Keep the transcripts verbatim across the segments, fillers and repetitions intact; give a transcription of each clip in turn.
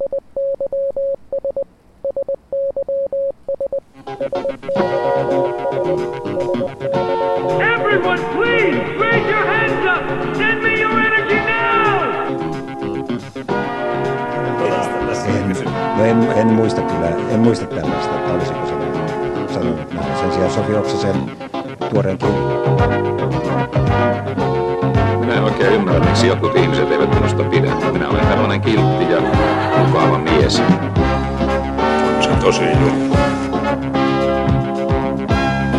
Everyone, please raise your hands up. Send me your energy now. En, no en, en muista kyllä, en muista tällaista, että olisiko se sanonut näin. Sen sijaan Sofi Oksasen tuoreen Minä en oikein ymmärrä, miksi jotkut ihmiset eivät minusta pidä. Minä olen tällainen kiltti ja mukava mies. Se on tosi juttu.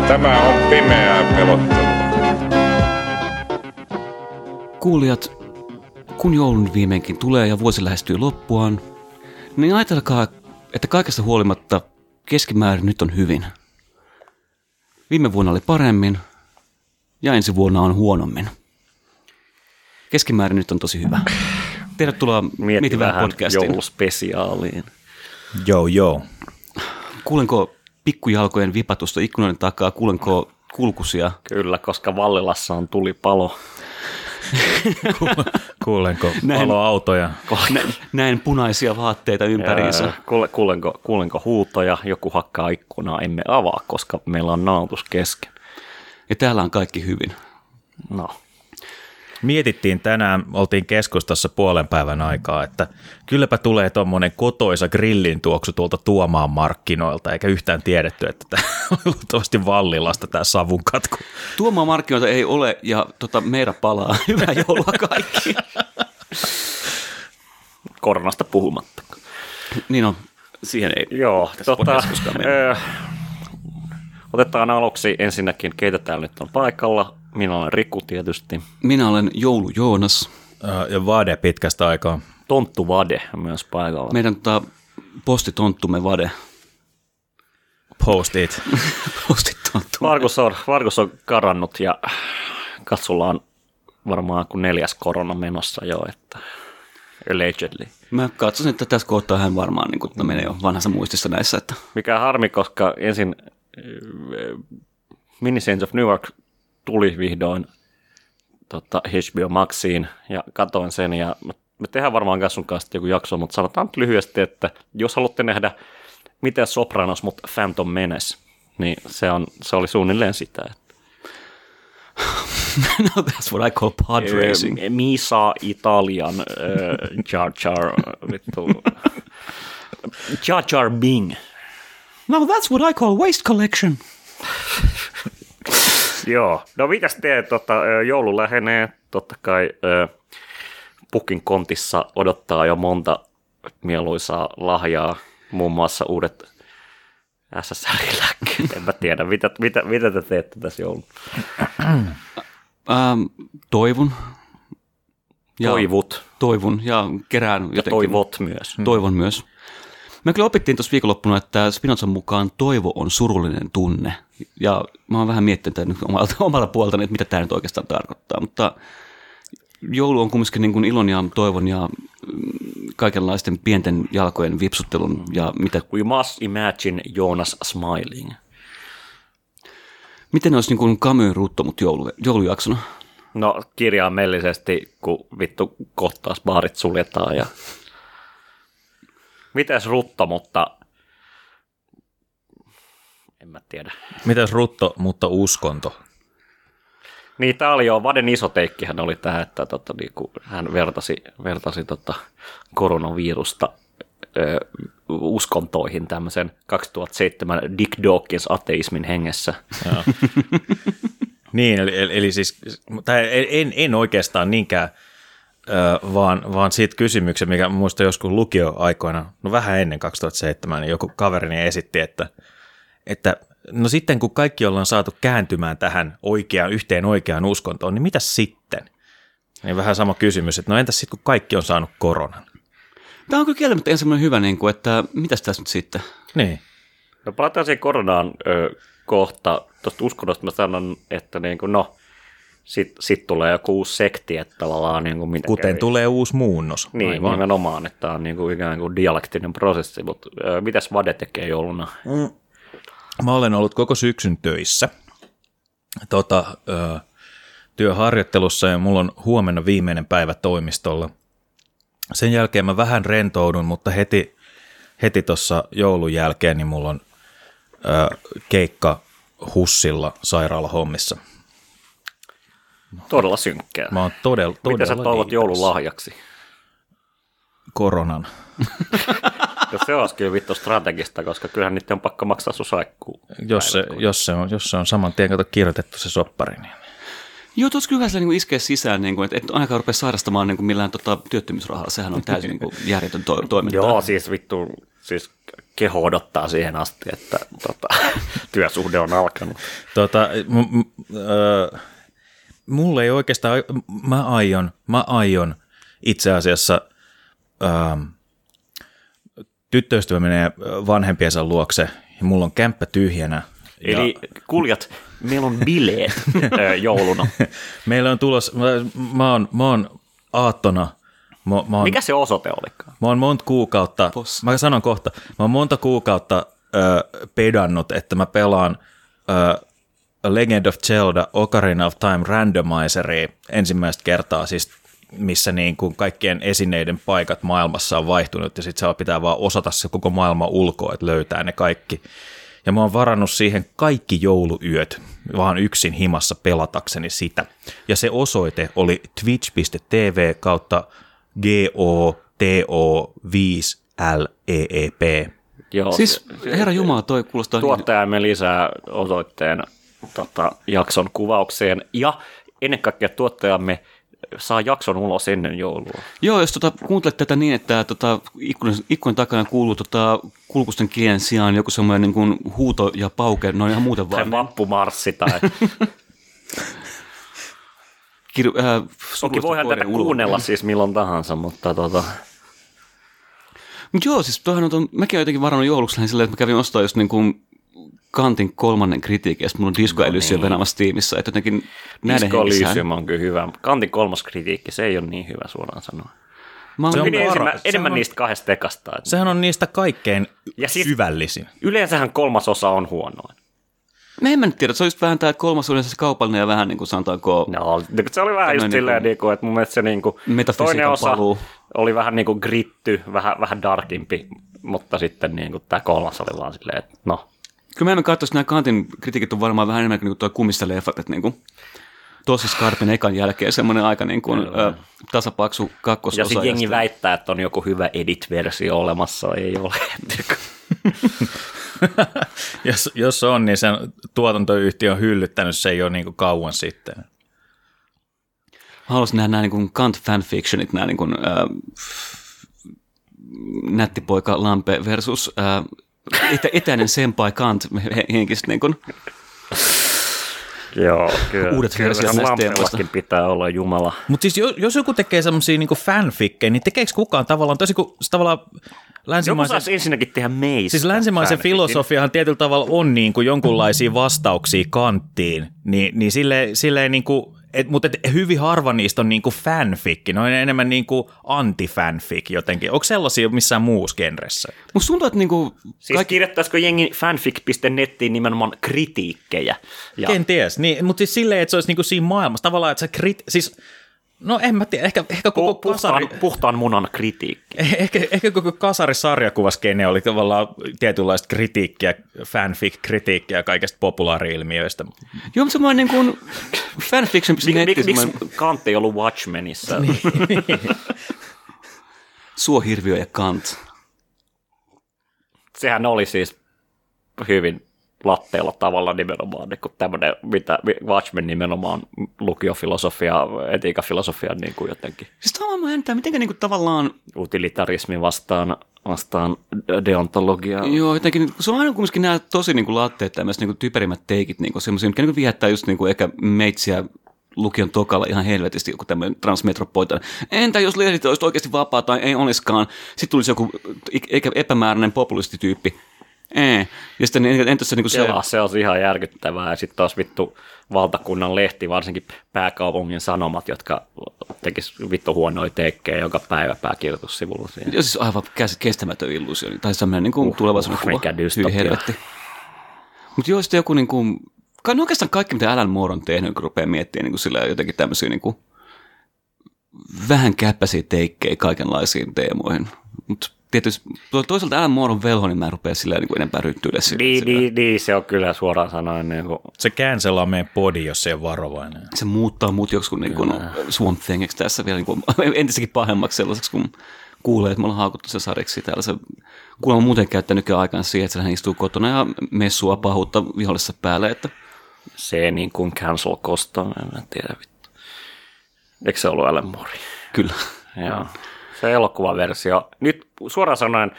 Tämä on pimeää pelottelua. Kuulijat, kun joulun viimeinkin tulee ja vuosi lähestyy loppuaan, niin ajatelkaa, että kaikesta huolimatta keskimäärin nyt on hyvin. Viime vuonna oli paremmin ja ensi vuonna on huonommin. Keskimäärin nyt on tosi hyvä. Tervetuloa Mieti vähän podcastiin. Jouluspesiaaliin. Joo, joo. Kuulenko pikkujalkojen vipatusta ikkunoiden takaa? Kuulenko kulkusia? Kyllä, koska Vallilassa on tulipalo. Kuulenko näin, paloautoja? Näin, näin punaisia vaatteita ympäriinsä. Kuulenko, kuulenko huutoja? Joku hakkaa ikkunaa, emme avaa, koska meillä on nautus kesken. Ja täällä on kaikki hyvin. No. Mietittiin tänään, oltiin keskustassa puolen päivän aikaa, että kylläpä tulee tuommoinen kotoisa grillin tuoksu tuolta Tuomaan markkinoilta, eikä yhtään tiedetty, että tämä on luultavasti Vallilasta tämä savun katku. Tuomaan markkinoilta ei ole ja tota, meidän palaa. Hyvää joulua kaikki. Koronasta puhumatta. Niin on, siihen ei. Joo, tota, öö, otetaan aluksi ensinnäkin, keitä täällä nyt on paikalla. Minä olen Riku tietysti. Minä olen Joulu Joonas. Ja Vade pitkästä aikaa. Tonttu Vade myös paikalla. Meidän tota, postitonttumme Vade. Postit. Postit tonttu. Markus on, Markus on karannut ja katsulla on varmaan kuin neljäs korona menossa jo, että allegedly. Mä katson, että tässä kohtaa hän varmaan niin kun menee jo vanhassa muistissa näissä. Että. Mikä harmi, koska ensin Minisense of New York tuli vihdoin tota, H B O Maxiin ja katoin sen ja me tehdään varmaan Kassun kanssa joku jakso, mutta sanotaan nyt lyhyesti, että jos haluatte nähdä mitä Sopranos, mutta Phantom Menace, niin se, on, se oli suunnilleen sitä. Että. No, that's what I call pod racing. Misa Italian uh, Jar Jar vittu. Jar Jar Bing. No, that's what I call waste collection. Joo, no mitäs teet, tota, joulu lähenee, totta kai Pukin kontissa odottaa jo monta mieluisaa lahjaa, muun muassa uudet S S R-lääkkeet, en mä tiedä, mitä, mitä, mitä te teette tässä joulun? Ähm, toivon. Ja toivut. Toivon ja kerään jotenkin. Ja toivot myös. Toivon myös. Me kyllä opittiin tuossa viikonloppuna, että Spinozan mukaan toivo on surullinen tunne. Ja mä oon vähän miettinyt tämän omalta, omalla puoltani, että mitä tämä nyt oikeastaan tarkoittaa. Mutta joulu on kumminkin niin kuin ilon ja toivon ja kaikenlaisten pienten jalkojen vipsuttelun. Ja mitä. We must imagine Jonas smiling. Miten ne olisi niin kuin Camus ruuttomut joulu, joulujaksona? No kirjaimellisesti, kun vittu kohtaas baarit suljetaan ja. Mitäs rutto, mutta en mä tiedä. Mitäs rutto, mutta uskonto? Niin, tää oli jo, Vaden iso teikkihän oli tähän, että tota, niin kun hän vertasi, vertasi tota, koronavirusta ö, uskontoihin tämmöisen kaksituhattaseitsemän Dick Dawkins ateismin hengessä. Niin, eli, eli siis, en, en oikeastaan niinkään. Öö, vaan, vaan siitä kysymyksen, mikä muistan joskus lukioaikoina, no vähän ennen kaksituhattaseitsemän, niin joku kaverini esitti, että, että no sitten kun kaikki ollaan saatu kääntymään tähän oikeaan, yhteen oikeaan uskontoon, niin mitäs sitten? Niin vähän sama kysymys, että no entäs sitten kun kaikki on saanut koronan? Tämä on kyllä kieltämättä ensimmäinen hyvä, niin kuin, että mitäs tässä nyt sitten? Niin. No palataan siihen koronaan ö, kohta. Tuosta uskonnosta mä sanon, että niin kuin no, Sitten sit tulee joku uusi sekti, että tavallaan niin kuin mitä kuten kävi. Tulee uusi muunnos. Niin, aivan. Nimenomaan, että tämä on niin kuin ikään kuin dialektinen prosessi, mutta äh, mitäs Vade tekee jouluna? Mm. Mä olen ollut koko syksyn töissä tota, äh, työharjoittelussa ja mulla on huomenna viimeinen päivä toimistolla. sen jälkeen mä vähän rentoudun, mutta heti, heti tuossa joulun jälkeen niin mulla on ö, keikka Hussilla sairaalahommissa. Todella synkkää. Mä oon todella, todella Mitä sä toivot joulun lahjaksi? Koronan. Se olisi kyllä vittu strategista, koska kyllähän niitä on pakko maksaa sun saikkuu. Jos, jos, jos se on saman tien kato kirjoitettu se soppari, niin... Joo, tuossa kyllä sillä niinku iskeä sisään, niinku, että et ainakaan rupea sairastamaan niinku millään tota, työttömyysrahalla. Sehän on täysin niinku, järjetön to- toiminta. Joo, siis vittu, siis keho odottaa siihen asti, että tota, työsuhde on alkanut. Tota, m- m- äh, mulle ei oikeastaan, mä aion, mä aion itse asiassa... Ähm, Tyttöystävä menee vanhempiensa luokse ja mulla on kämppä tyhjänä. Eli ja... kuljat, meillä on bileet jouluna. Meillä on tulos, mä, mä, oon, mä oon aattona. Mä, mä oon, Mikä se osoite olikaan? Mä oon monta kuukautta, Poss. mä sanon kohta, mä oon monta kuukautta ö, pedannut, että mä pelaan ö, A Legend of Zelda Ocarina of Time randomizeria ensimmäistä kertaa, siis missä niin kuin kaikkien esineiden paikat maailmassa on vaihtunut, ja sitten pitää vaan osata se koko maailma ulkoa, että löytää ne kaikki. Ja mä oon varannut siihen kaikki jouluyöt, vaan yksin himassa pelatakseni sitä. Ja se osoite oli twitch piste tv kautta G O T O viisi L E E P. Joo, siis herra jumala, toi kuulostaa... Tuottajamme lisää osoitteen tota, jakson kuvaukseen, ja ennen kaikkea tuottajamme saa jakson ulos ennen joulua. Joo, jos tota, kuuntelet tätä niin, että tota, ikkunan, ikkunan takana kuuluu tota, kulkusten kielen sijaan joku semmoinen niin kuin huuto ja pauke, noin ihan muuten vaan. Tai vappumarssi tai... Kirju, äh, Toki voihan tätä ulkoa. Kuunnella siis milloin tahansa, mutta... Tota... Mut joo, siis tuohan on... To, mäkin olen jotenkin varannut jouluksi silleen, että mä kävin ostamaan just niin kuin... Kantin kolmannen kritiikki, ja sitten mulla on Disco Elysium Venomassa tiimissä, että jotenkin näiden Disco Elysium on kyllä hyvä. Kantin kolmas kritiikki, se ei ole niin hyvä suoraan sanoen. Mä se on enemmän, enemmän on, niistä kahdesta ekasta. Että... Sehän on niistä kaikkein ja siis syvällisin. Yleensähän kolmas osa on huonoin. No en mä nyt tiedä, se on just vähän tämä, että kolmas yleensä kaupallinen ja vähän niin kuin sanotaanko... No, se oli vähän just silleen, niin kuin, että mun mielestä se niin kuin toinen osa paluu. Oli vähän niin kuin gritty, vähän, vähän darkimpi, mutta sitten niin kuin tämä kolmas oli vaan silleen, että no... Kyllä mä en katso, että nämä Kantin kritiikit on varmaan vähän enemmän kuin tuo kumista leffat, että niin kuin tosi skarpin ekan jälkeen semmoinen aika niin kuin, ö, tasapaksu kakkososa. Ja sitten jengi josta... väittää, että on joku hyvä edit-versio olemassa, ei ole. jos, jos on, niin sen tuotantoyhtiö on hyllyttänyt se jo niin kuin kauan sitten. Haluaisin nähdä nämä niin Kant-fanfictionit, nämä niin kuin, ö, nättipoika Lampe versus... Ö, Etä, etäinen senpai Kant henkistä niin kuin. Joo, kyllä. Uudet versiot näistä teemoista. Pitää olla jumala. Mutta siis jos, jos joku tekee semmoisia niin fanfikkejä, niin tekeekö kukaan tavallaan, tosi kuin tavallaan länsimaisen... Joku saisi ensinnäkin tehdä meistä. Siis länsimaisen fanfikin. Filosofiahan tietyllä tavalla on niin kuin jonkunlaisia vastauksia Kanttiin, niin, niin silleen sille niin kuin... Et, mutta et, hyvin harva niistä on niinku fanfikki, ne on enemmän niinku anti-fanfikki jotenkin. Onko sellaisia missään muussa genressä? Musta tuntuu, että niinku... Siis kaikki... kirjoittaisiko jengi fanfic piste nettiin nimenomaan kritiikkejä? Ja... Kenties, niin, mutta siis silleen, että se olisi niinku siinä maailmassa. Tavallaan, että se kriti... Siis... No en mä tiedä, ehkä, ehkä koko puhtaan, kasari... Puhtaan munan kritiikki. Ehkä, ehkä koko Kasari-sarjakuvaskene oli tavallaan tietynlaista kritiikkiä, fanfic-kritiikkiä kaikesta populaari-ilmiöistä. Joo, mutta semmoinen niin kuin fanfiction... Miksi semmoinen... Kant ei ollut Watchmenissa? Suohirviö ja Kant. Sehän oli siis hyvin... latteella tavalla nimenomaan, niin kuin tämmöinen, mitä Watchmen nimenomaan lukiofilosofia, etiikafilosofia niin kuin jotenkin. Siis tavallaan entä, mitenkä niin kuin tavallaan... Utilitarismi vastaan, vastaan deontologiaa. Joo, jotenkin, se on aina kumminkin nämä tosi niin kuin latteet, tämmöiset niin kuin typerimmät teikit, niin kuin semmoisia, mitkä niin kuin viehättää just niin kuin ehkä meitsiä lukion tokalla ihan helvetisti, joku tämmöinen transmetropoita. Entä jos lehdit olisi oikeasti vapaa tai ei olisikaan, sitten tulisi joku epämääräinen populistityyppi. Ei. Ja sitten entäs se niinku se... Joo, se on ihan järkyttävää. Ja sitten taas vittu valtakunnan lehti, varsinkin pääkaupungin sanomat, jotka tekis vittu huonoja teikkejä joka päivä pääkirjoitussivulla. Joo, siis aivan kestämätön illuusio. Tai semmoinen niinku uh, tulevaisuuden uh, kuva. Hyi helvetti. Mutta joo, sitten joku niinku... No oikeastaan kaikki, mitä L L Muoto on tehnyt, kun rupeaa miettimään niinku sillä jotenkin tämmöisiä niinku... vähän käppäisiä teikkejä kaikenlaisiin teemoihin, mutta tietysti toisaalta Alan Mooron velho, niin mä rupean silleen niin enempää ryttyyden sillä. Niin, niin, niin, se on kyllä suoraan sanoen. Niin kuin... Se käänselaa meidän podi, jos se ei ole varovainen. Se muuttaa muut joksikun niin no, Swamp Thingiksi tässä vielä niin kuin, entistäkin pahemmaksi sellaiseksi, kun kuulee, että me ollaan haukuttu se sariksi täällä. Se kuulemma muuten käyttänytkin aikaan siihen, että hän istuu kotona ja messua pahuutta vihollisessa päälle. Että... Se niin kuin cancel kostaa, en tiedä vittu. Eikö se ollut Alan Moore? Kyllä. Joo. Se elokuvaversio. Nyt suoraan sanoen,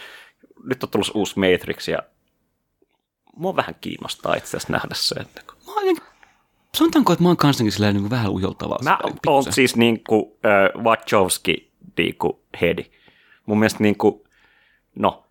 nyt on tullut uusi Matrix ja mua vähän kiinnostaa itse asiassa nähdä se. Että kun... Mä olen, sanotaanko, että mä oon kansankin silleen niin vähän ujottavaa. Mä oon siis niin kuin äh, Wachowski niin kuin headi. Mun mielestä niin kuin, no,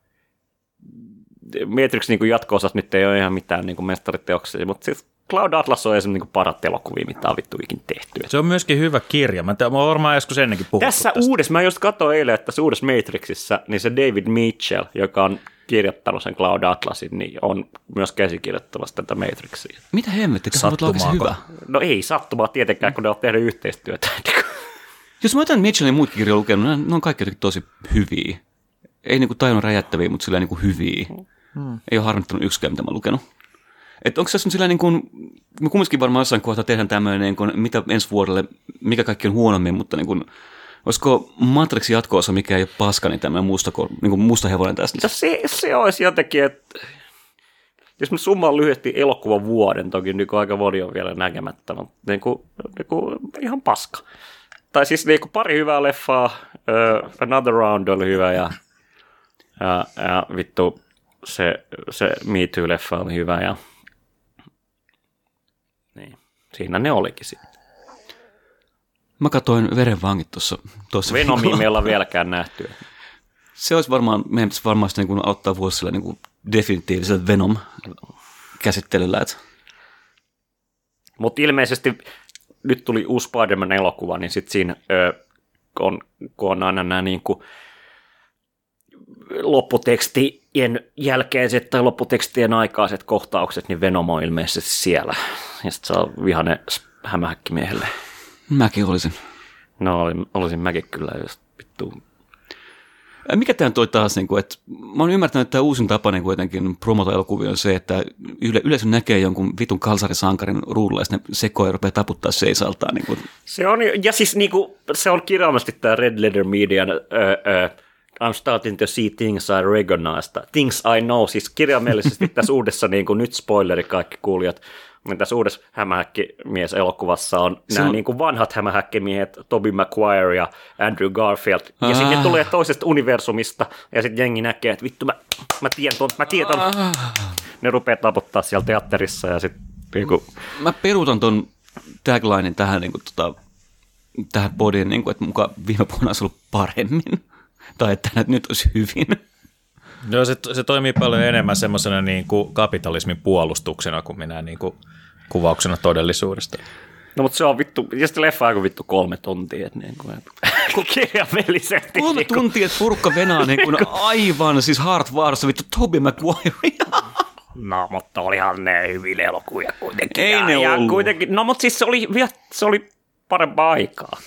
Matrix niin kuin jatko-osat nyt ei ole ihan mitään niin kuin mestariteoksia, mutta siis Cloud Atlas on esimerkiksi niin parat elokuvia, mitä on vittu ikin tehty. Se on myöskin hyvä kirja. Mä oon varmaan joskus ennenkin puhuttu tässä tästä. Uudessa, mä just katsoin eilen, että tässä uudessa Matrixissä, niin se David Mitchell, joka on kirjoittanut sen Cloud Atlasin, niin on myös käsikirjoittamassa tätä Matrixia. Mitä hemmettä? Sattumaako? Hyvä. No ei sattumaa tietenkään, kun ne on tehnyt yhteistyötä. Jos mä otan Mitchellin muutkin kirjoja lukenut, ne on kaikki jotenkin tosi hyviä. Ei niin kuin tajunnan räjättäviä, mutta sillä niin hyviä. Hmm. Ei ole harmittanut yksikään, mitä mä oon lukenut. Että onko se sillä niin kuin, me kumminkin varmaan jossain kohtaa tehdään tämmöinen, niin kuin, mitä ensi vuodelle, mikä kaikki on huonommin, mutta niin kuin, olisiko Matrixin jatko-osa, mikä ei ole paska, niin tämmöinen musta, niin kuin musta hevonen tässä? No se, se olisi jotenkin, että jos mä summaan lyhyesti elokuvan vuoden, toki niin aika moni on vielä näkemättä, mutta niin kuin, niin kuin, ihan paska. Tai siis niin kuin pari hyvää leffaa, uh, Another Round oli hyvä ja, ja, ja vittu se, se Me Too-leffa oli hyvä ja siinä ne olikin sitten. Mä katsoin Verenvangit tuossa. Venomia meillä on vieläkään nähty. Se olisi varmaan, meidän pitäisi varmaan niin kuin auttaa vuosilla niin kuin definitiivisellä Venom-käsittelyllä. Mutta ilmeisesti nyt tuli uusi Spider-Man elokuva, niin sitten siinä ö, on, kun on aina nämä niin kuin lopputekstien jälkeiset tai lopputekstien aikaiset kohtaukset, niin Venom on ilmeisesti siellä. Ja sitten se on vihane hämähäkkimiehelle. Mäkin olisin. No olisin, olisin mäkin kyllä, jos vittu. Mikä tämän toi taas, niin kuin, että mä oon ymmärtänyt, että tämä uusin tapa niin kuitenkin promota elokuvia on se, että yle, yleisö näkee jonkun vitun kalsarisankarin ruudulla ja sitten ne sekoja ja rupeaa taputtaa seisaltaan. Niin se on, ja siis niin kuin, se on kirjaimasti tämä Red Letter Median... Öö, öö, I'm starting to see things I recognize. Things I know, siis kirjaimellisesti tässä uudessa, niin kuin nyt spoileri kaikki kuulijat, niin tässä uudessa hämähäkkimieselokuvassa on se nämä on... Niin kuin vanhat hämähäkkimiehet, Tobey Maguire ja Andrew Garfield, ja ah. sitten tulee toisesta universumista, ja sitten jengi näkee, että vittu, mä, mä tiedän ton, mä tiedän. Ah. Ne rupeaa taputtaa siellä teatterissa, ja sitten niin kuin... Mä peruutan ton taglinen tähän, niin kuin, tota, tähän bodyin, niin kuin, että mukaan viime vuonna olisi ollut paremmin. Tai että nyt olisi hyvin. No, se, se toimii paljon enemmän semmoisena niin kuin kapitalismin puolustuksena kuin minä niin kuin kuvauksena todellisuudesta. No, mutta se on vittu, ja sitten leffaa kuin vittu kolme tuntia. Että niin kuin, kirjaimellisesti. Kolme tuntia, että porukka venaa niin kuin aivan, siis Hardwaressa vittu Tobey Maguirea. No, mutta olihan ne hyviä elokuvia kuitenkin. Ei ja, ne ja kuitenkin. No, mutta siis se oli, se oli parempaa aikaa.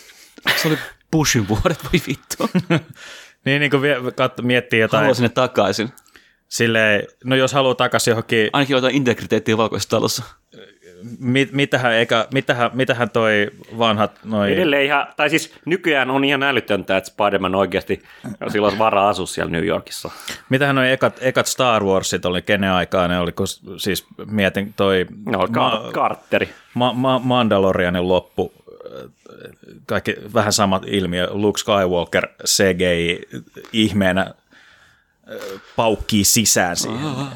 Se oli Bushin vuodet, voi vittu. Niin, niin kuin katso, miettii jotain. Haluan sinne takaisin. Silleen, no jos haluaa takaisin johonkin... Ainakin jotain integriteettiä valkoisessa talossa. Mit, mitähän, eikä, mitähän, mitähän toi vanhat... Noi... Edelleen ihan, tai siis nykyään on ihan älytöntä, että Spider-Man oikeasti silloin olisi varaa asua siellä New Yorkissa. Mitähän noi ekat, ekat Star Warsit oli, kenen aikaa ne oli, kun siis mietin toi... No, ma- Carteri. Ma- ma- Mandalorianin loppu. Kaikki vähän samat ilmiö, Luke Skywalker C G I-ihmeenä paukkii sisään siihen. Oh.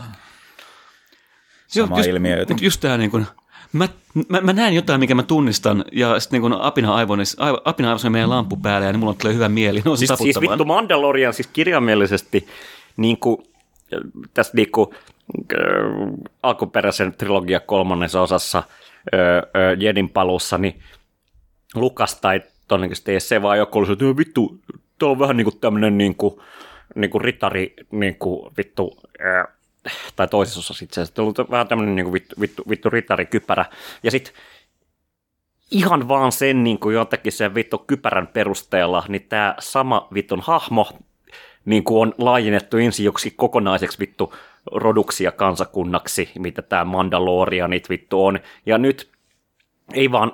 Sama just, ilmiö. Mutta just tämä, niin kun, mä, mä, mä näen jotain, mikä mä tunnistan, ja sitten niin apina aivoissa meidän lamppu päälle, ja niin mulla tulee hyvä mieli. No, siis, siis vittu Mandalorian siis kirjaimellisesti niin kuin, tässä niin kuin, äh, alkuperäisen trilogian kolmannessa osassa äh, Jedin paluussa, niin Lukas tai todennäköisesti ei se, vaan joku oli se, että vittu, tuolla on vähän niin kuin tämmöinen niin kuin, niin kuin ritari, niin kuin vittu, äh, tai toisessa osassa itse asiassa, tuolla on vähän tämmöinen niin kuin vittu, vittu, vittu ritarikypärä. Ja sitten ihan vaan sen niin kuin jotakin sen vittu kypärän perusteella, niin tämä sama vittun hahmo niin kuin on laajennettu ensin joksi kokonaiseksi vittu roduksi ja kansakunnaksi, mitä tämä Mandalorianit vittu on. Ja nyt ei vaan,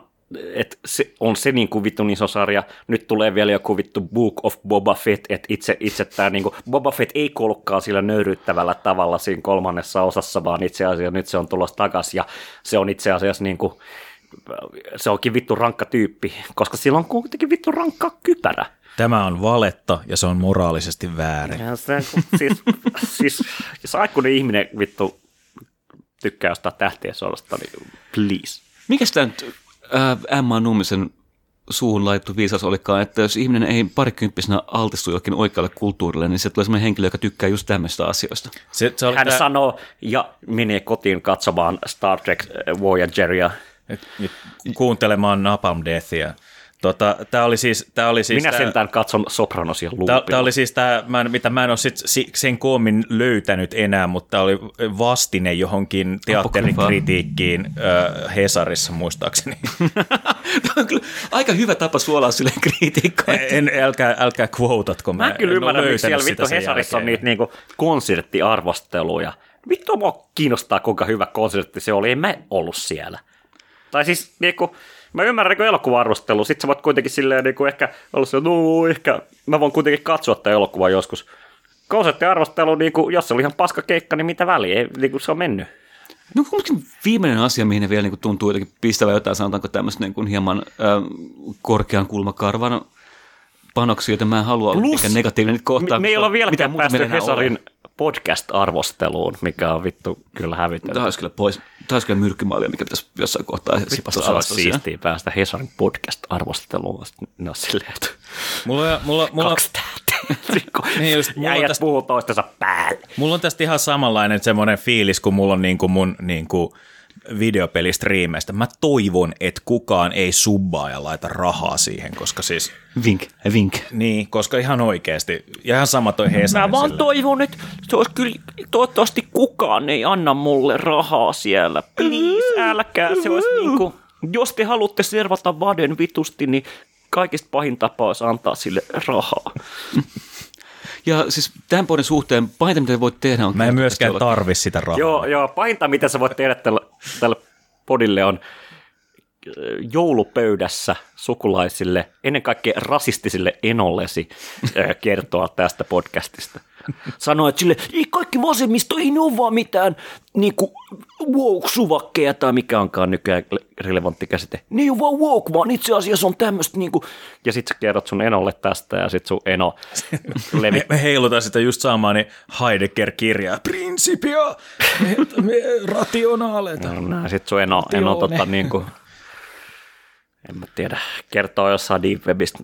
että on se niin kuin vittun iso sarja, nyt tulee vielä joku vittu Book of Boba Fett, että itse, itse tämä niin kuin, Boba Fett ei kolkkaa sillä nöyryttävällä tavalla siinä kolmannessa osassa, vaan itse asiassa nyt se on tulossa takaisin ja se on itse asiassa niin kuin, se onkin vittu rankka tyyppi, koska sillä on kuitenkin vittu rankka kypärä. Tämä on valetta ja se on moraalisesti väärin. Ja se, siis, siis, jos aikuinen ihminen vittu tykkää ostaa tähtien sodasta, niin please. Mikäs tämä nyt äh, Emma Nummisen suuhun laittu viisaus olikaan, että jos ihminen ei parikymppisenä altistu jollekin oikealle kulttuurille, niin se tulee sellainen henkilö, joka tykkää just tämmöistä asioista. Se, se Hän tää... sanoo ja menee kotiin katsomaan Star Trek Voyageria. Nyt, nyt kuuntelemaan Napalm Deathia. Tota, tää oli siis, tää oli siis Minä tää, sentään katson Sopranosia luupilla. Tää oli siis tää, mä en, mitä mä en ole sit sen koommin löytänyt enää, mutta tää oli vastine johonkin teatterikritiikkiin äh, Hesarissa muistaakseni. Tämä on kyllä aika hyvä tapa suolaa silleen kritiikkoja. En, älkää, älkää quotatko. Mä, mä en kyllä ymmärrä, miksi siellä vittu Hesarissa on niitä niinku konserttiarvosteluja. Vittu mua kiinnostaa, kuinka hyvä konsertti se oli. En mä ollut siellä. Tai siis niinku... Mä ymmärrän niin elokuva-arvostelu, sit sä voit kuitenkin silleen niin ehkä olla se, no ehkä, mä voin kuitenkin katsoa tämän elokuvan joskus. Konserttiarvostelu, niin kuin, jos se oli ihan paska keikka, niin mitä väliä, ei, niin kuin se on mennyt. No kuitenkin viimeinen asia, mihin ne vielä niin kuin tuntuu jotenkin pistävän jotain, sanotaanko tämmöistä niin kuin hieman äh, korkean kulmakarvan panoksia, joten mä en halua Plus, olla mikä negatiivinen nyt kohtaan. Me ei olla vieläkään päästy Hesarin podcast-arvosteluun, mikä on vittu kyllä hävitellä. Tämä olisi kyllä pois. Tämä olisi kyllä myrkkymaalia, mikä pitäisi jossain kohtaa sipasta alas. Se on siistiä päästä Hesarin podcast-arvosteluun. Ne on silleen, että mulla, mulla, mulla, kaksi täältä. Äijät puhuu toistensa päälle. Mulla on tästä ihan samanlainen semmoinen fiilis, kun mulla on niin kuin mun... Niin kuin videopelistriimeistä. Mä toivon, että kukaan ei subbaa ja laita rahaa siihen, koska siis... Vink, vink. Niin, koska ihan oikeasti. Ja ihan sama toi Hesarin. Mä vaan sille. Toivon, että se olisi kyllä, toivottavasti kukaan ei anna mulle rahaa siellä. Please, älkää. Se olisi niin kuin, jos te haluatte servata vaden vitusti, niin kaikista pahin tapa olisi antaa sille rahaa. Ja siis tämän pohdin suhteen pahinta, mitä voit tehdä on... Mä en myöskään tarvi sitä rahaa. Joo, joo, pahinta, mitä sä voit tehdä tälle, tälle podille on joulupöydässä sukulaisille, ennen kaikkea rasistisille enollesi kertoa tästä podcastista. Sanoa, että sille, ei kaikki vasemmisto, ei ne ole vaan mitään niin kuin woke-suvakkeja tai mikä onkaan nykyään relevantti käsite. Ne ei ole vaan woke, vaan itse asiassa on tämmöistä niin kuin... Ja sit sä kerrot sun enolle tästä ja sit sun eno levi. Me heilutaan sitä just saamaani Heidegger-kirjaa. Prinsipio, rationaaleita. No, sit sun eno, eno tota niin kuin, en mä tiedä, kertoo jossain deep webistä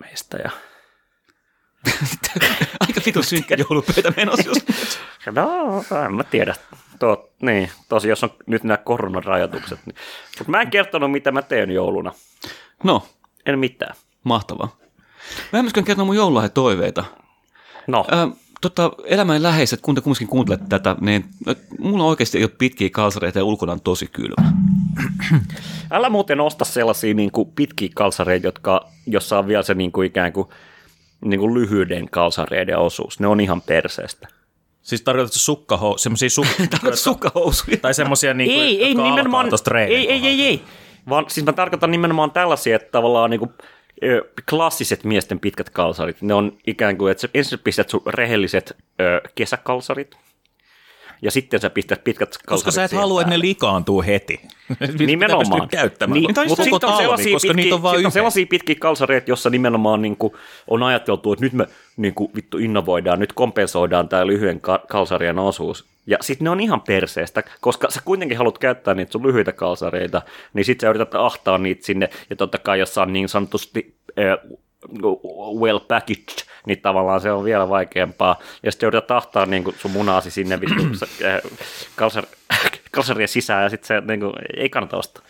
meistä ja... Aika vitun synkkä joulupöytä menossa just. No, en mä tiedä. Tuo, niin, tosi jos on nyt nämä koronarajoitukset. Niin. Mutta mä en kertonut, mitä mä teen jouluna. No. En mitään. Mahtavaa. Mä en myöskään kertonut mun joululahden toiveita. No. Ö, tota, elämän läheiset, kun te kumminkin kuuntelette tätä, niin mulla oikeasti ei ole pitkiä kalsareita ja ulkona on tosi kylmä. Älä muuten osta sellaisia niin kuin pitkiä kalsareita, jotka, jossa on vielä se niin kuin ikään kuin niin kuin lyhyiden kalsareiden osuus. Ne on ihan perseestä. Siis tarkoitatko sukkaho- semmosia suk- sukkahousuja? Tai semmosia, niin kuin, ei, jotka ei, nimenomaan, ei, ei, ei, ei. Vaan siis mä tarkoitan nimenomaan tällaisia, että tavallaan niin kuin, ö, klassiset miesten pitkät kalsarit. Ne on ikään kuin, että ensin pistät sun rehelliset ö, kesäkalsarit. Ja sitten sä pistät pitkät kalsarit. Koska sä et tietää. Halua, että ne likaantuu heti. Nimenomaan. Niin, mutta sitten on, on, on sellaisia pitkiä kalsareita, jossa nimenomaan niin kuin, on ajateltu, että nyt me niin kuin, vittu innovoidaan, nyt kompensoidaan tämä lyhyen kalsarien osuus. Ja sitten ne on ihan perseestä, koska sä kuitenkin haluat käyttää niitä sun lyhyitä kalsareita, niin sitten sä yrität ahtaa niitä sinne. Ja totta kai, jos on niin sanotusti... Äh, well packaged, niin tavallaan se on vielä vaikeampaa. Ja sitten yrität tahtaa niin sun munaasi sinne kalsar, kalsarien sisään, ja sitten se niin kuin, ei kannata ostaa.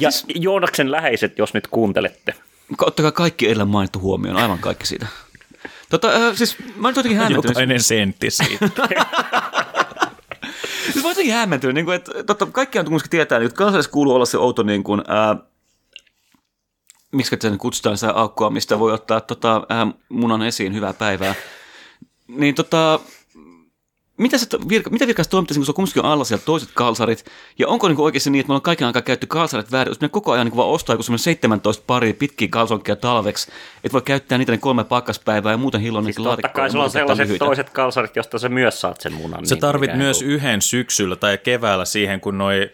Ja siis, Joonaksen läheiset, jos nyt kuuntelette. Ottakaa kaikki edellä mainittu huomioon, aivan kaikki siitä. Tota, äh, siis mä nyt jotenkin hämmentynyt. Jokainen sentti siitä. Siis mä oon jotenkin hämmentynyt, niin kuin, että totta, kaikkiaan kun tietää, niin, että kalsarissa kuuluu olla se outo... Niin kuin, äh, miksi sen kutsutaan sitä aukkoa, mistä voi ottaa tota, äh, munan esiin, hyvää päivää. Niin tota, mitä, virka, mitä virkaista toimittaisi, kun se on kumminkin alla siellä toiset kalsarit, ja onko niin oikeasti niin, että me ollaan kaiken aikaa käytetty kalsarit väärin, jos me koko ajan niin vaan ostaa joku seitsemäntoista paria pitkiä kalsonkia talveksi, että voi käyttää niitä ne kolme pakkaspäivää ja muuten hilloin siis niitä laatikkoja. Totta kai sulla on sellaiset lyhyitä. Toiset kalsarit, josta sä myös saat sen munan. Sä niin tarvit myös kuin yhden syksyllä tai keväällä siihen, kun noi,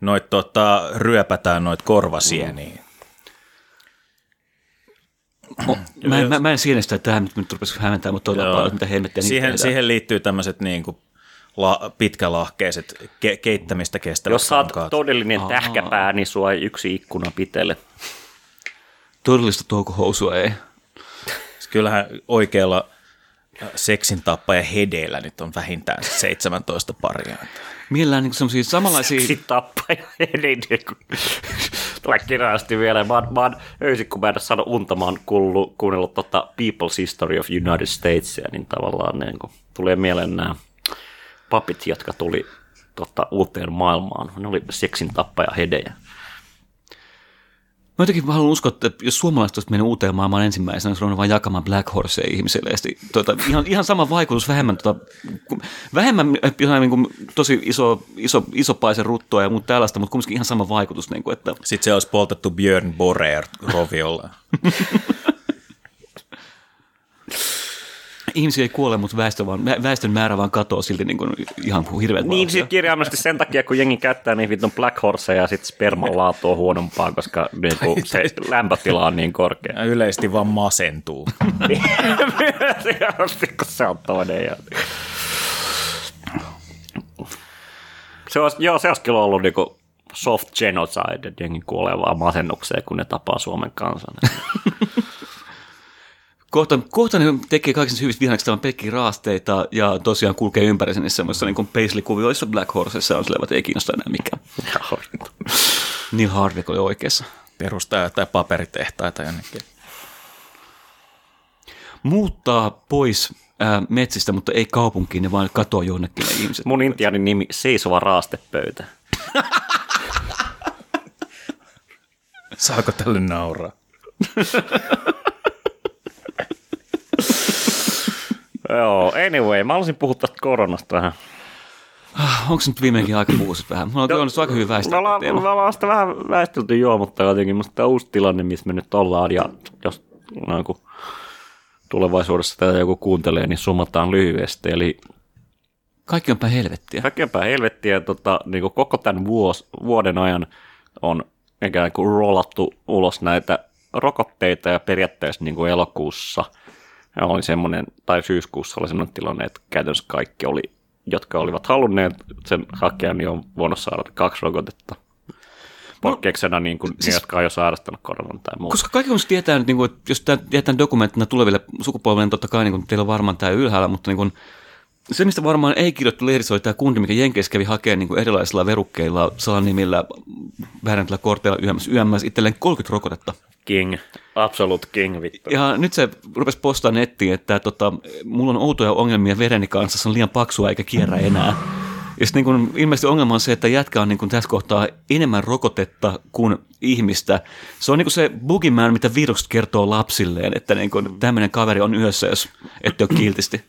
noi, tota, ryöpätään noita korvasieniä. Mm. Oh, mä, en, mä, mä en sienestä, että tähän nyt rupesi hämmentää, mutta toivotaan paljon, mitä helmettiä. Siihen, siihen liittyy tämmöiset niin kuin la, pitkälahkeiset ke, keittämistä kestävät. Jos saat todellinen Aa. tähkäpää, niin sua ei yksi ikkuna pitele. Todellista toukohousua ei. Kyllähän oikealla seksin tappaja hedeillä nyt on vähintään seitsemäntoista paria. Mielellään niin semmoisia samanlaisia... Seksin tappaja hedeillä. Tulee kirjaasti vielä. Mä oon, mä oon öisin, kun mä en sano unta, mä oon kuullut, kuunnellut tota People's History of United States, niin tavallaan niin kun tulee mieleen nämä papit, jotka tuli tota, uuteen maailmaan. Ne oli seksin tappaja hedejä. Mä jotenkin haluan uskoa, että jos suomalaiset olisi mennyt uuteen maailmaan ensimmäisenä, se on vain jakamaan Black Horse ihmisille. Tuota, ihan, ihan sama vaikutus, vähemmän, tuota, vähemmän niin kuin, tosi iso, iso, isopaisen ruttoa ja muuta tällaista, mutta kumminkin ihan sama vaikutus. Niin kuin, että... Sitten se olisi poltettu Björn Borreer roviolla. Ihmisiä ei kuole, mutta väestö vaan, väestön määrä vaan katoaa silti niin kuin ihan hirveät vauhtia. Niin, sitten kirjaimellisesti sen takia, kun jengi käyttää niin vitun Black Horseja ja sitten sperman laatu on huonompaa, koska niin kuin se lämpötila on niin korkea. Yleisesti vaan masentuu. kun se on toinen. Ja... Se olisi, joo, se olisi kyllä ollut niin kuin soft genocide, että jengi kuolee vaan masennukseen, kun ne tapaa Suomen kansan. Kohta, kohta ne tekee kaikissa hyvissä vihannekset pelkkiä raasteita ja tosiaan kulkee ympäri sen semmoisissa niin paisley-kuvioissa Black Horsessa on silleen, että ei kiinnosta enää mikään. Neil Hardwick oli oikeassa. Perustaa jotain paperitehtaita jonnekin. Muuttaa pois äh, metsistä, mutta ei kaupunkiin, ne vaan katoaa jonnekin ne ihmiset. Mun intiaanin nimi seisova raastepöytä. Saako tälle nauraa? Joo, anyway, mä haluaisin puhua tästä koronasta vähän. Onko se nyt viimeinkin aika puhuisit vähän? Mulla on kyllä aika hyvin väistelty. Me ollaan sitä vähän väistelty joo, mutta jotenkin musta tämä uusi tilanne, missä me nyt ollaan, ja jos no, kun tulevaisuudessa tätä joku kuuntelee, niin summataan lyhyesti, eli... Kaikki on päin helvettiä. Kaikki on päin helvettiä, tota, niin kuin koko tämän vuos, vuoden ajan on ikään kuin rollattu ulos näitä rokotteita, ja periaatteessa niin kuin elokuussa... Ja oli semmoinen, tai syyskuussa oli semmoinen tilanne, että käytännössä kaikki oli, jotka olivat halunneet sen hakea, niin on voinut saada kaksi rokotetta. Poikkeuksena niin kuin, siis, ne, jotka on jo sairastanut koronan tai muuta. Koska kaikki on tietää nyt, niin kuin, että jos jätän dokumenttina tuleville sukupolville, niin totta kai niin kuin, teillä on varmaan tämä ylhäällä, mutta niin kuin, se, mistä varmaan ei kirjoittu lehdissä, oli tämä kundi, mikä Jenkeissä kävi hakemaan niin kuin erilaisilla verukkeilla, salanimillä, vääräntäillä korteilla, yms, yms, itselleen kolmekymmentä rokotetta. King, absolute king, vittu. Ja nyt se rupesi postaa nettiin, että tota, mulla on outoja ongelmia vereni kanssa, se on liian paksua eikä kierrä enää. Ja sitten niin ilmeisesti ongelma on se, että jätkä on niin tässä kohtaa enemmän rokotetta kuin ihmistä. Se on niin se boogeyman, mitä virukset kertoo lapsilleen, että niin tämmöinen kaveri on yössä, jos ette ole kiltisti.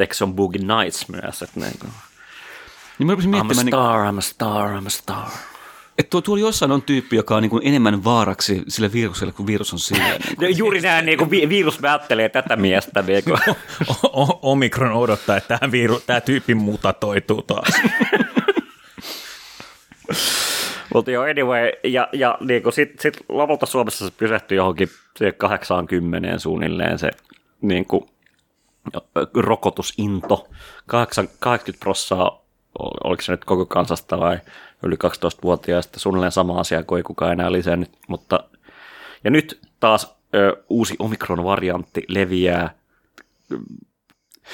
Eikö se on Boogie Nights myös? Että niin kuin. Niin mä rupesin miettimään... I'm a star, niin kuin, I'm a star, I'm a star. Että tuo, tuolla jossain on tyyppi, joka on niin kuin enemmän vaaraksi sille virukselle, kun virus on siinä. Niin kuin. Juuri näin, niin kuin vi- virus väittelee tätä miestä. Niin kuin. O- o- Omikron odottaa, että tämä, viru- tämä tyyppi mutatoituu taas. Mutta joo, anyway, ja, ja niin sitten sit lopulta Suomessa se pysähtyi johonkin kahdeksankymmentä suunnilleen se... Niin kuin, rokotusinto, kahdeksankymmentä prosenttia, oliko se nyt koko kansasta vai yli kaksitoistavuotiaista, suunnilleen sama asia kuin ei kukaan enää lisännyt, mutta ja nyt taas ö, uusi omikron-variantti leviää.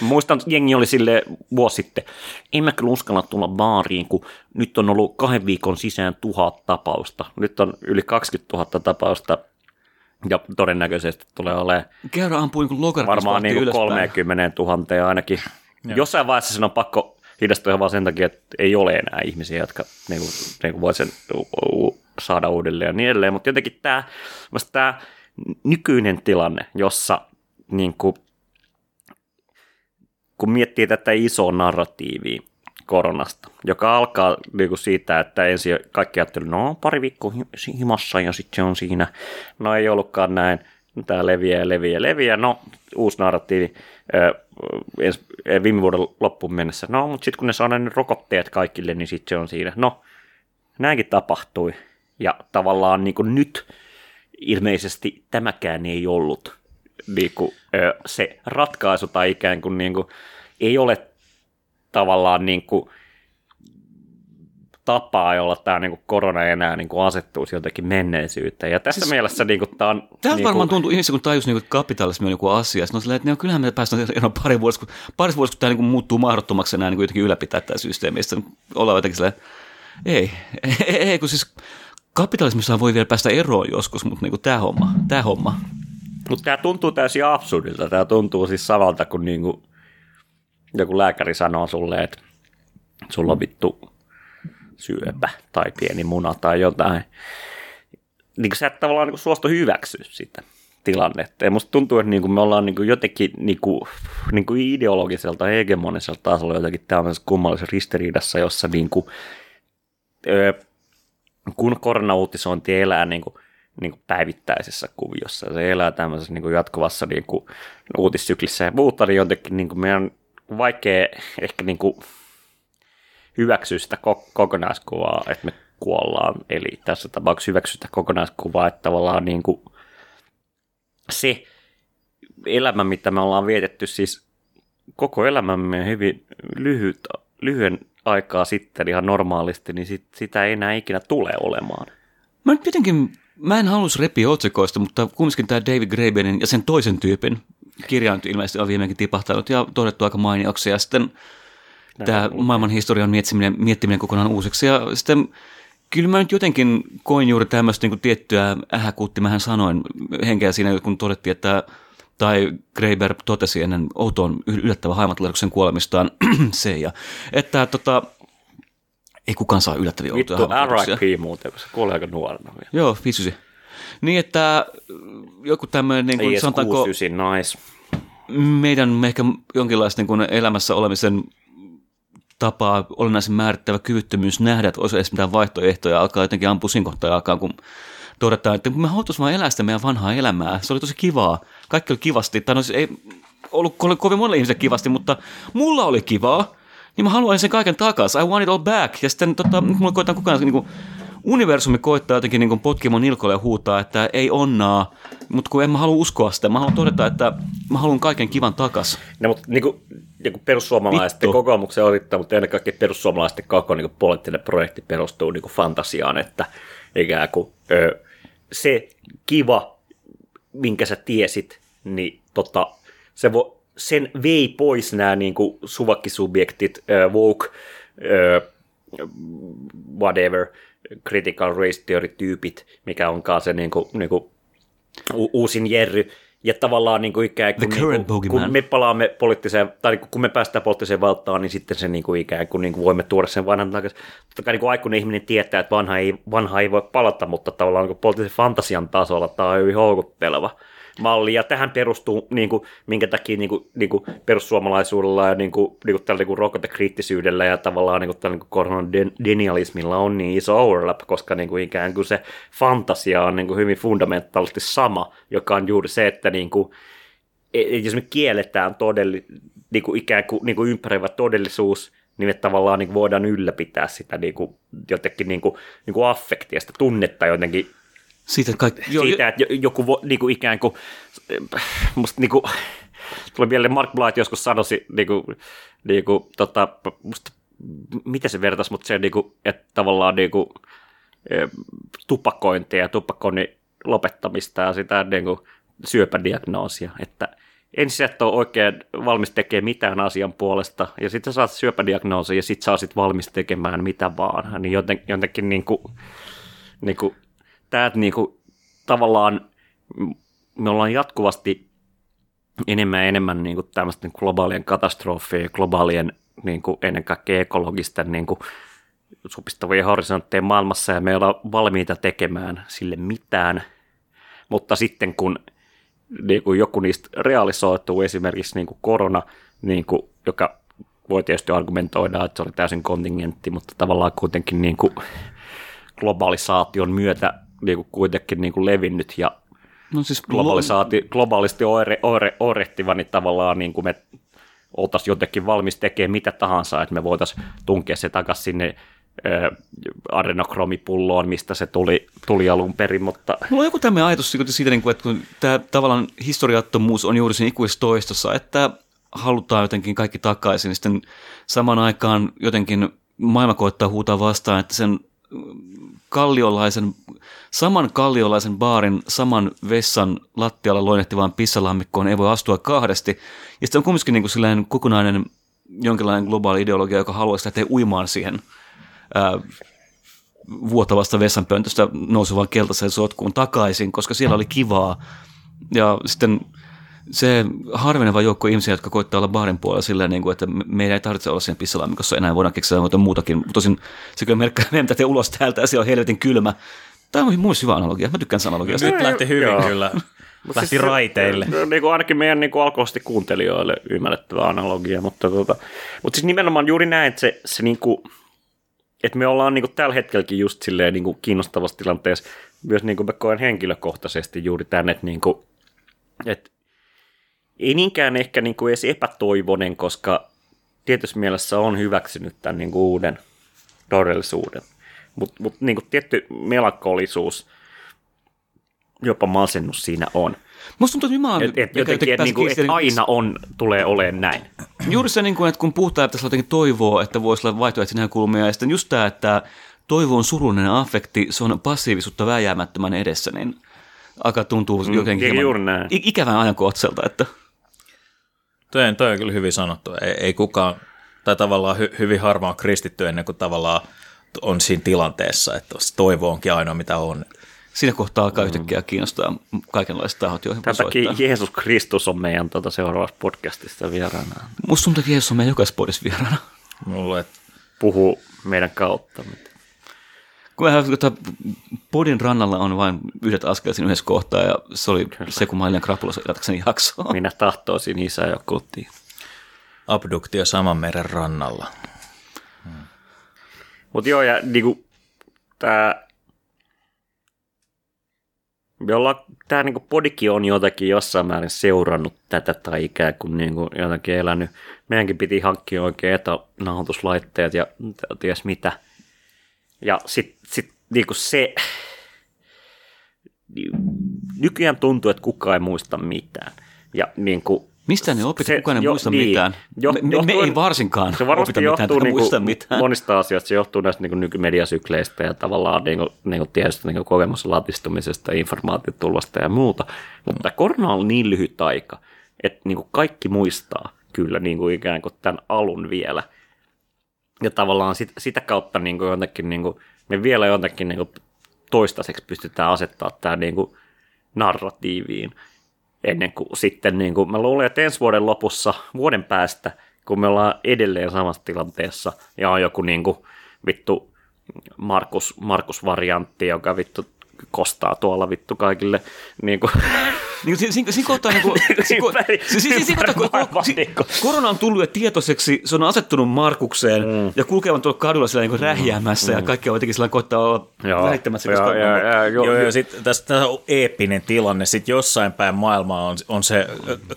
Muistan, jengi oli sille vuosi sitten, en mä kyllä uskalla tulla baariin, kun nyt on ollut kahden viikon sisään tuhat tapausta, nyt on yli kaksikymmentätuhatta tapausta, ja todennäköisesti tulee olemaan varmaan niin kuin kolmekymmentätuhatta ainakin. Joo. Jossain vaiheessa sen on pakko hidastua ihan vaan sen takia, että ei ole enää ihmisiä, jotka niin kuin, niin kuin voi sen saada uudelleen ja niin edelleen, mutta jotenkin tämä, tämä nykyinen tilanne, jossa niin kuin, kun miettii tätä isoa narratiivia koronasta, joka alkaa niin kuin siitä, että ensin kaikki ajatteli, no pari viikkoa himassa ja sitten se on siinä, no ei ollutkaan näin, tämä leviää, leviää, leviää, no uusi narratiivi ensi, viime vuoden loppuun mennessä, no mutta sitten kun ne saa ne rokotteet kaikille, niin sitten se on siinä, no näinkin tapahtui ja tavallaan niin kuin nyt ilmeisesti tämäkään ei ollut niin kuin, se ratkaisu tai ikään kuin, niin kuin ei ole tavallaan niin kuin tapaa, jolla tämä niin kuin korona enää niin kuin asettuisi jotenkin menneisyyteen. Ja tässä siis, mielessä niin kuin, tämä on... Tämä niin varmaan kuin... tuntuu ihmisiä, kun tajus, niin kuin, että kapitalismi on joku asia. No, silleen, että, no, kyllähän me päästään eroon pari vuodessa, kun, pari vuodessa, kun tämä niin kuin muuttuu mahdottomaksi enää niin kuin jotenkin ylläpitää tämä systeemi. Sitten ollaan jotenkin silleen, ei, ei, ei, kun siis kapitalismissa voi vielä päästä eroon joskus, mutta niin kuin tämä homma, tämä homma. Mutta tämä tuntuu täysin absurdilta. Tämä tuntuu siis samalta kuin... Niin kuin joku lääkäri sanoo sulle, että sulla on vittu syöpä tai pieni muna tai jotain. Niin sä et tavallaan niin suostu hyväksyä sitä tilannetta. Ja musta tuntuu, että niin me ollaan niin jotenkin niin kuin, niin kuin ideologiselta hegemoniselta tasolla jotenkin tämmöisessä kummallisessa ristiriidassa, jossa niin kuin, kun koronauutisointi elää niin kuin, niin kuin päivittäisessä kuviossa, se elää tämmöisessä niin kuin jatkuvassa niin kuin uutissyklissä ja muuta, niin jotenkin niin kuin meidän vaikea ehkä niin kuin hyväksyä sitä kokonaiskuvaa, että me kuollaan. Eli tässä tapauksessa hyväksyä sitä kokonaiskuvaa, että tavallaan niin kuin se elämä, mitä me ollaan vietetty, siis koko elämämme hyvin lyhyt, lyhyen aikaa sitten ihan normaalisti, niin sit, sitä ei enää ikinä tule olemaan. Mä nyt jotenkin, mä en halus repiä otsikoista, mutta kumminkin tämä David Graeberin ja sen toisen tyypin kirja nyt ilmeisesti on viimeinkin tipahtanut ja todettu aika mainioksi. Ja sitten tämä maailman historian miettiminen, miettiminen kokonaan uusiksi. Ja sitten kyllä mä nyt jotenkin koin juuri tämmöistä niin kuin tiettyä ähäkuutti, mähän sanoin henkeä siinä, kun todettiin, että tai Graeber totesi ennen outoon yllättävän haimatteluksen kuolemistaan se, ja että tota, ei kukaan saa yllättäviä outoja haimatteluksia. Vittu R I P muuten, koska kuolee aika nuorena. Joo, viisysi. Niin, että joku tämmöinen, niin kuin, sanotaanko, nice. Meidän ehkä jonkinlaista niin kuin elämässä olemisen tapaa olennaisen määrittävä kyvyttömyys nähdä, että olisi edes mitään vaihtoehtoja, alkaa jotenkin ampua siinä kohtaa alkaa, kun todetaan, että me haluttaisiin vaan elää sitä meidän vanhaa elämää. Se oli tosi kivaa. Kaikki oli kivasti, tai no siis ei ollut kovin monelle ihmiselle kivasti, mutta mulla oli kivaa, niin mä haluan sen kaiken takaisin. I want it all back. Ja sitten tota, nyt mulla koetaan kukaan niin kuin, universumi koittaa jotenkin niin potkimaan nilkolle ja huutaa, että ei onnaa, mutta kun en mä halua uskoa sitä. Mä haluan todeta, että mä haluan kaiken kivan takas. No, mutta niin kuin, niin kuin perussuomalaisten kokoomuksen osittaa, mutta ennen kaikkea perussuomalaisten koko niin poliittinen projekti perustuu niin fantasiaan, että ikään kuin ö, se kiva, minkä sä tiesit, niin tota, se vo, sen vei pois nämä niin suvakkisubjektit, ö, woke, ö, whatever, critical race theory-tyypit, mikä onkaan se niinku, niinku, u- uusin jerry. Ja tavallaan niinku ikään kuin, niinku, kun me palaamme poliittiseen, tai niinku, kun me päästään poliittiseen valtaan, niin sitten se niinku ikään kuin niinku voimme tuoda sen vanhan takaisin. Totta kai niinku aikuinen ihminen tietää, että vanha ei, vanha ei voi palata, mutta tavallaan niinku poliittisen fantasian tasolla tämä on hyvin houkutteleva malli. Ja tähän perustuu, niinku, minkä takia niinku, niinku perussuomalaisuudella ja niinku, niinku tällä niinku rokotekriittisyydellä ja tavallaan niinku tällä niinku koronan denialismilla on niin iso overlap, koska niinku ikään kuin se fantasia on niinku hyvin fundamentaalisti sama, joka on juuri se, että niinku, jos me kielletään todelli, niinku ikään kuin niinku ympäröivä todellisuus, niin me tavallaan niinku voidaan ylläpitää sitä niinku, jotenkin niinku, niinku affektia, sitä tunnetta jotenkin, Siitä, kaikki, jo, Siitä, että joku vo, niin kuin ikään kuin, musta niin kuin, tuli mieleen Mark Blight joskus sanoisi, niin kuin, niin kuin, tota, musta, mitä se vertaisi, mutta se, niin kuin, että tavallaan niin kuin, tupakointia ja tupakoinnin lopettamista ja sitä niin kuin, syöpädiagnoosia, että ensin sä et ole oikein valmis tekemään mitään asian puolesta, ja sitten sä saat syöpädiagnoosia, ja sitten sä oot valmis tekemään mitä vaan, niin joten, jotenkin niin kuin, niin kuin Tää niinku, tavallaan me ollaan jatkuvasti enemmän ja enemmän niinku, tämmöisten globaalien katastrofien, globaalien niinku, ennen kaikkea ekologisten niinku, supistavia horisontteja maailmassa ja me ei olla valmiita tekemään sille mitään, mutta sitten kun niin kuin joku niistä realisoituu, esimerkiksi niin kuin korona, niin kuin, joka voi tietysti argumentoida, että se oli täysin kontingentti, mutta tavallaan kuitenkin niin kuin globalisaation myötä niin kuin kuitenkin niin kuin levinnyt ja no siis globalisaati, globaalisti oire, oire, oirehtiva, niin tavallaan niin kuin me oltaisiin jotenkin valmis tekemään mitä tahansa, että me voitaisiin tunkea se takaisin sinne arenokroomipulloon, mistä se tuli, tuli alun perin, mutta... Mulla on joku tämmöinen ajatus siitä, että kun tämä tavallaan historiattomuus on juuri siinä ikuistoistossa, että halutaan jotenkin kaikki takaisin, niin sitten samaan aikaan jotenkin maailma koettaa huutaa vastaan, että sen kalliolaisen, saman kalliolaisen baarin, saman vessan lattialla loinehtivaan pissalammikkoon ei voi astua kahdesti, ja sitten on kumminkin niin kuin kokonainen jonkinlainen globaali ideologia, joka haluaisi lähteä uimaan siihen vuotavasta vessanpöntöstä nousuvan keltaiseen sotkuun takaisin, koska siellä oli kivaa. Ja sitten se harveneva joukko ihmisiä, jotka koittaa olla baarin puolella silleen, että meidän ei tarvitse olla siinä pissalaamikossa enää, voidaan keksiä jotain muutakin. Tosin se kyllä merkkää, meidän pitää ulos täältä ja siellä on helvetin kylmä. Tämä on myös hyvä analogia, mä tykkään analogiasta. Nyt lähti hyvin kyllä, lähti raiteille. Ainakin meidän alkoholisesti kuuntelijoille ymmärrettävä analogia, mutta siis nimenomaan juuri näin, että se niinku... Että me ollaan niinku tällä hetkelläkin just silleen niinku kiinnostavassa tilanteessa myös niinku mä koen henkilökohtaisesti juuri tänne, että niinku, et ei niinkään ehkä niinku edes epätoivoinen, koska tietyssä mielessä on hyväksynyt tämän niinku uuden todellisuuden. Mutta mut niinku tietty melankolisuus, jopa masennus siinä on. Musta tuntuu, että mä oon... Että et, jotenkin, et, niinku, et aina on, tulee olemaan näin. Juuri se, niin kuin, että kun puhutaan, että tässä jotenkin toivoa, että voisi olla vaihtoehtoja näkökulmia, ja sitten just tämä, että toivo on surullinen affekti, se on passiivisuutta vääjäämättömän edessä, niin alkaa tuntua mm, jotenkin ikävän ajankohtaiselta. Että... Toi, on, toi on kyllä hyvin sanottu. Ei, ei kukaan, tai tavallaan hy, hyvin harva on kristitty ennen kuin tavallaan on siinä tilanteessa, että toivo onkin ainoa mitä on. Siinä kohtaa alkaa yhtäkkiä kiinnostaa kaikenlaiset tahot, joihin voi soittaa. Tämän takia Jeesus Kristus on meidän tuota seuraavassa podcastissa vieraana. Musta tuntuu, että Jeesus on meidän jokaisessa podissa vieraana. Mulle puhuu meidän kautta. Podin rannalla on vain yhdet askelet siinä yhdessä kohtaa, ja se oli se, kun mä olin krapulossa jatkakseni jaksoa. Minä tahtoisin isää ja kotiin. Abduktio saman meren rannalla. Hmm. Mutta joo, ja niinku tää... Jolla tämä niin podikin on jotakin jossain määrin seurannut tätä tai ikään kuin, niin kuin jotakin elänyt. Meidänkin piti hankkia oikein etänauhoituslaitteet ja ties mitä. Ja sitten sit, niin se, nykyään tuntuu, että kukaan ei muista mitään. Ja, niin kuin, mistä ne opit, kukaan ei jo, muista niin, mitään? Jo, me, johtuen, me ei varsinkaan se opita johtuu mitään, niin muista mitään. Monista asioista se johtuu näistä niin nykymediasykleistä ja tavallaan niin kuin, niin kuin tietysti niin kokemuslatistumisesta, informaatiotulvasta ja muuta. Mutta mm. korona on niin lyhyt aika, että niin kuin kaikki muistaa kyllä niin kuin ikään kuin tämän alun vielä. Ja tavallaan sit, sitä kautta niin kuin jotenkin, niin kuin, me vielä jotenkin niin kuin toistaiseksi pystytään asettamaan tämä niin kuin narratiiviin. Ennen kuin sitten, niin kuin mä luulen, että ensi vuoden lopussa, vuoden päästä, kun me ollaan edelleen samassa tilanteessa, ja on joku niin kuin, vittu Markus, Markus variantti, joka vittu kostaa tuolla vittu kaikille. Niin kuin. Siinä kohtaa, kun korona on tullut jo tietoiseksi, se on asettunut Markukseen mm. ja kulkevan tuolla kadulla sillä niin rähjäämässä mm. ja kaikki on jotenkin sillä koittaa olla väittämässä. Joo, joo, joo, joo, joo, joo. Sitten tässä on eeppinen tilanne. Sitten jossain päin maailmaa on, on se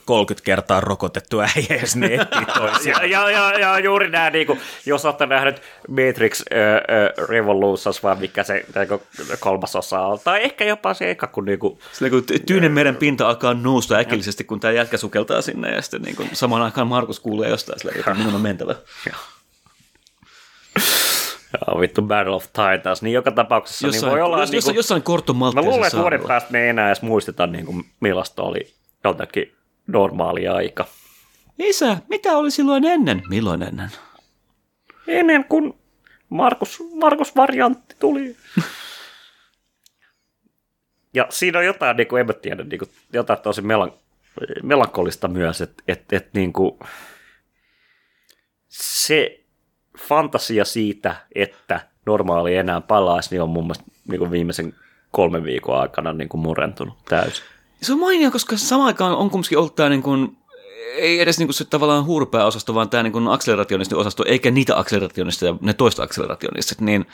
kolmekymmentä kertaa rokotettu äijä, jos ne etsii toisiaan. ja, ja, ja juuri nämä, niin kuin, jos olette nähnyt Matrix äh, äh, Revolutions, vai mikä se kolmas osa on, tai ehkä jopa se eka, kun... Niin kuin, Tyynen meren pinta alkaa nousta äkillisesti, kun tämä jätkä sukeltaa sinne ja sitten niin samaan aikaan Markus kuulee jostain sillä, että minun on mentävä. Joo, vittu Battle of Titans, niin joka tapauksessa jossain, niin voi olla... Jos, niin kuin, jossain korttomaltteessa saarella. Mä luulen, että vuoden päästä me ei enää edes muisteta, niin kuin, millaista oli jotakin normaalia aika. Isä, mitä oli silloin ennen? Milloin ennen? Ennen kuin Markus, Markus variantti tuli... Ja siinä on jotain, niin kuin en mä tiedä, niin kuin, jotain tosi melan, melankolista myös, että et, et, niin se fantasia siitä, että normaali enää palaisi, niin on mun mielestä niin viimeisen kolmen viikon aikana niin murentunut täysin. Se on mainio, koska samaan aikaan on kumminkin ollut tämä, niin kuin, ei edes niin kuin se tavallaan hurpea osasto, vaan tämä niin akselerationisti osasto, eikä niitä akselerationisteja, ne toista akselerationisteja, niin,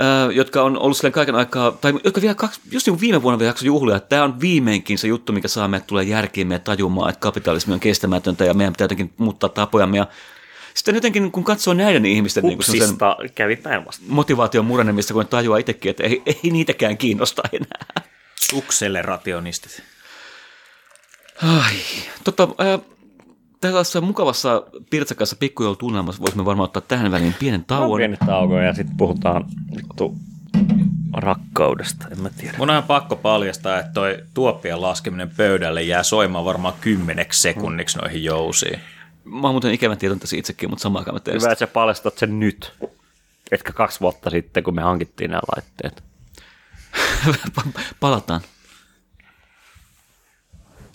äh, jotka on ollut silleen kaiken aikaa, tai jotka vielä kaksi, just niin viime vuonna vielä jakso juhlia, että tämä on viimeinkin se juttu, mikä saa meidät tulee järkiin meidän tajumaan, että kapitalismi on kestämätöntä ja meidän pitää jotenkin muuttaa tapojamme ja sitten jotenkin, kun katsoo näiden ihmisten niin motivaation murenemista, kun tajuaa itsekin, että ei, ei niitäkään kiinnosta enää. Sukselerationistit. Ai, totta, äh, tällaisessa mukavassa pirtsakassa pikkujoulutunnelmassa voisimme varmaan ottaa tähän väliin pienen tauon. Pieni tauko ja sitten puhutaan tu, rakkaudesta, en mä tiedä. Mun on pakko paljastaa, että toi tuoppien laskeminen pöydälle jää soimaan varmaan kymmeneksi sekunniksi noihin jousiin. Mä oon muuten ikävän tieton tässä itsekin, mutta samaan aikaan mä tein. Hyvä, että sä paljastat sen nyt, etkä kaksi vuotta sitten, kun me hankittiin nämä laitteet. Palataan.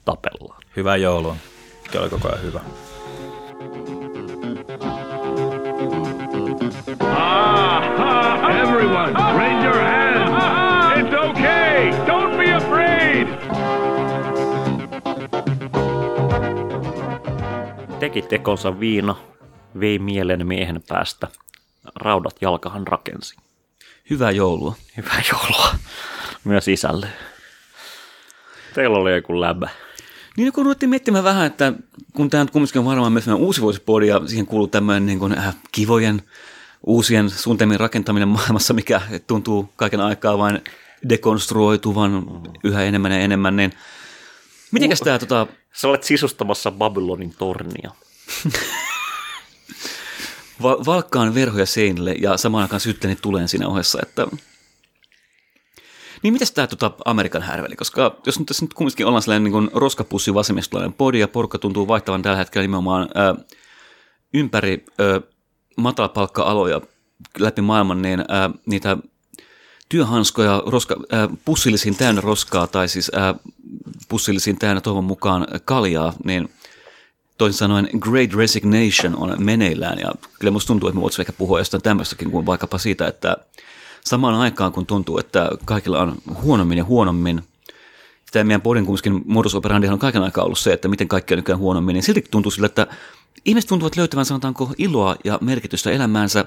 Tapellaan. Hyvää joulua. Se oli koko ajan hyvä. Everyone, raise your hands. It's okay. Don't be afraid. Teki tekonsa viina, vei mielen miehen päästä. Raudat jalkahan rakensi. Hyvää joulua. Hyvää joulua. Myös isälle. Teillä oli joku lämmä. Niin kun ruvettiin miettimään vähän, että kun tämä nyt kumminkin on varmaan myös uusivuosipodi ja siihen kuuluu tämmöinen niin kuin, äh, kivojen uusien suunnitelmien rakentaminen maailmassa, mikä tuntuu kaiken aikaa vain dekonstruoituvan yhä enemmän ja enemmän, niin mitenkäs tämä... Tota... Sä olet sisustamassa Babylonin tornia. Valkkaan verhoja seinille ja samaan aikaan syyttäni tuleen siinä ohessa, että... Niin mitäs tämä tota, Amerikan härveli, koska jos nyt tässä nyt kumminkin ollaan sellainen niin roskapussi vasemmistolainen podi ja porukka tuntuu vaihtavan tällä hetkellä nimenomaan ö, ympäri ö, matalapalkka-aloja läpi maailman, niin ö, niitä työhanskoja roska, ö, pussillisiin täynnä roskaa tai siis ö, pussillisiin täynnä toivon mukaan kaljaa, niin... Toisin sanoen Great Resignation on meneillään ja kyllä musta tuntuu, että me voitaisiin ehkä puhua jostain tämmöistäkin kuin vaikkapa siitä, että samaan aikaan kun tuntuu, että kaikilla on huonommin ja huonommin, tämä meidän podin kumminkin modus operandihan on kaiken aikaa ollut se, että miten kaikki on nykyään huonommin, niin silti tuntuu sillä, että ihmiset tuntuvat löytävän sanotaanko iloa ja merkitystä elämäänsä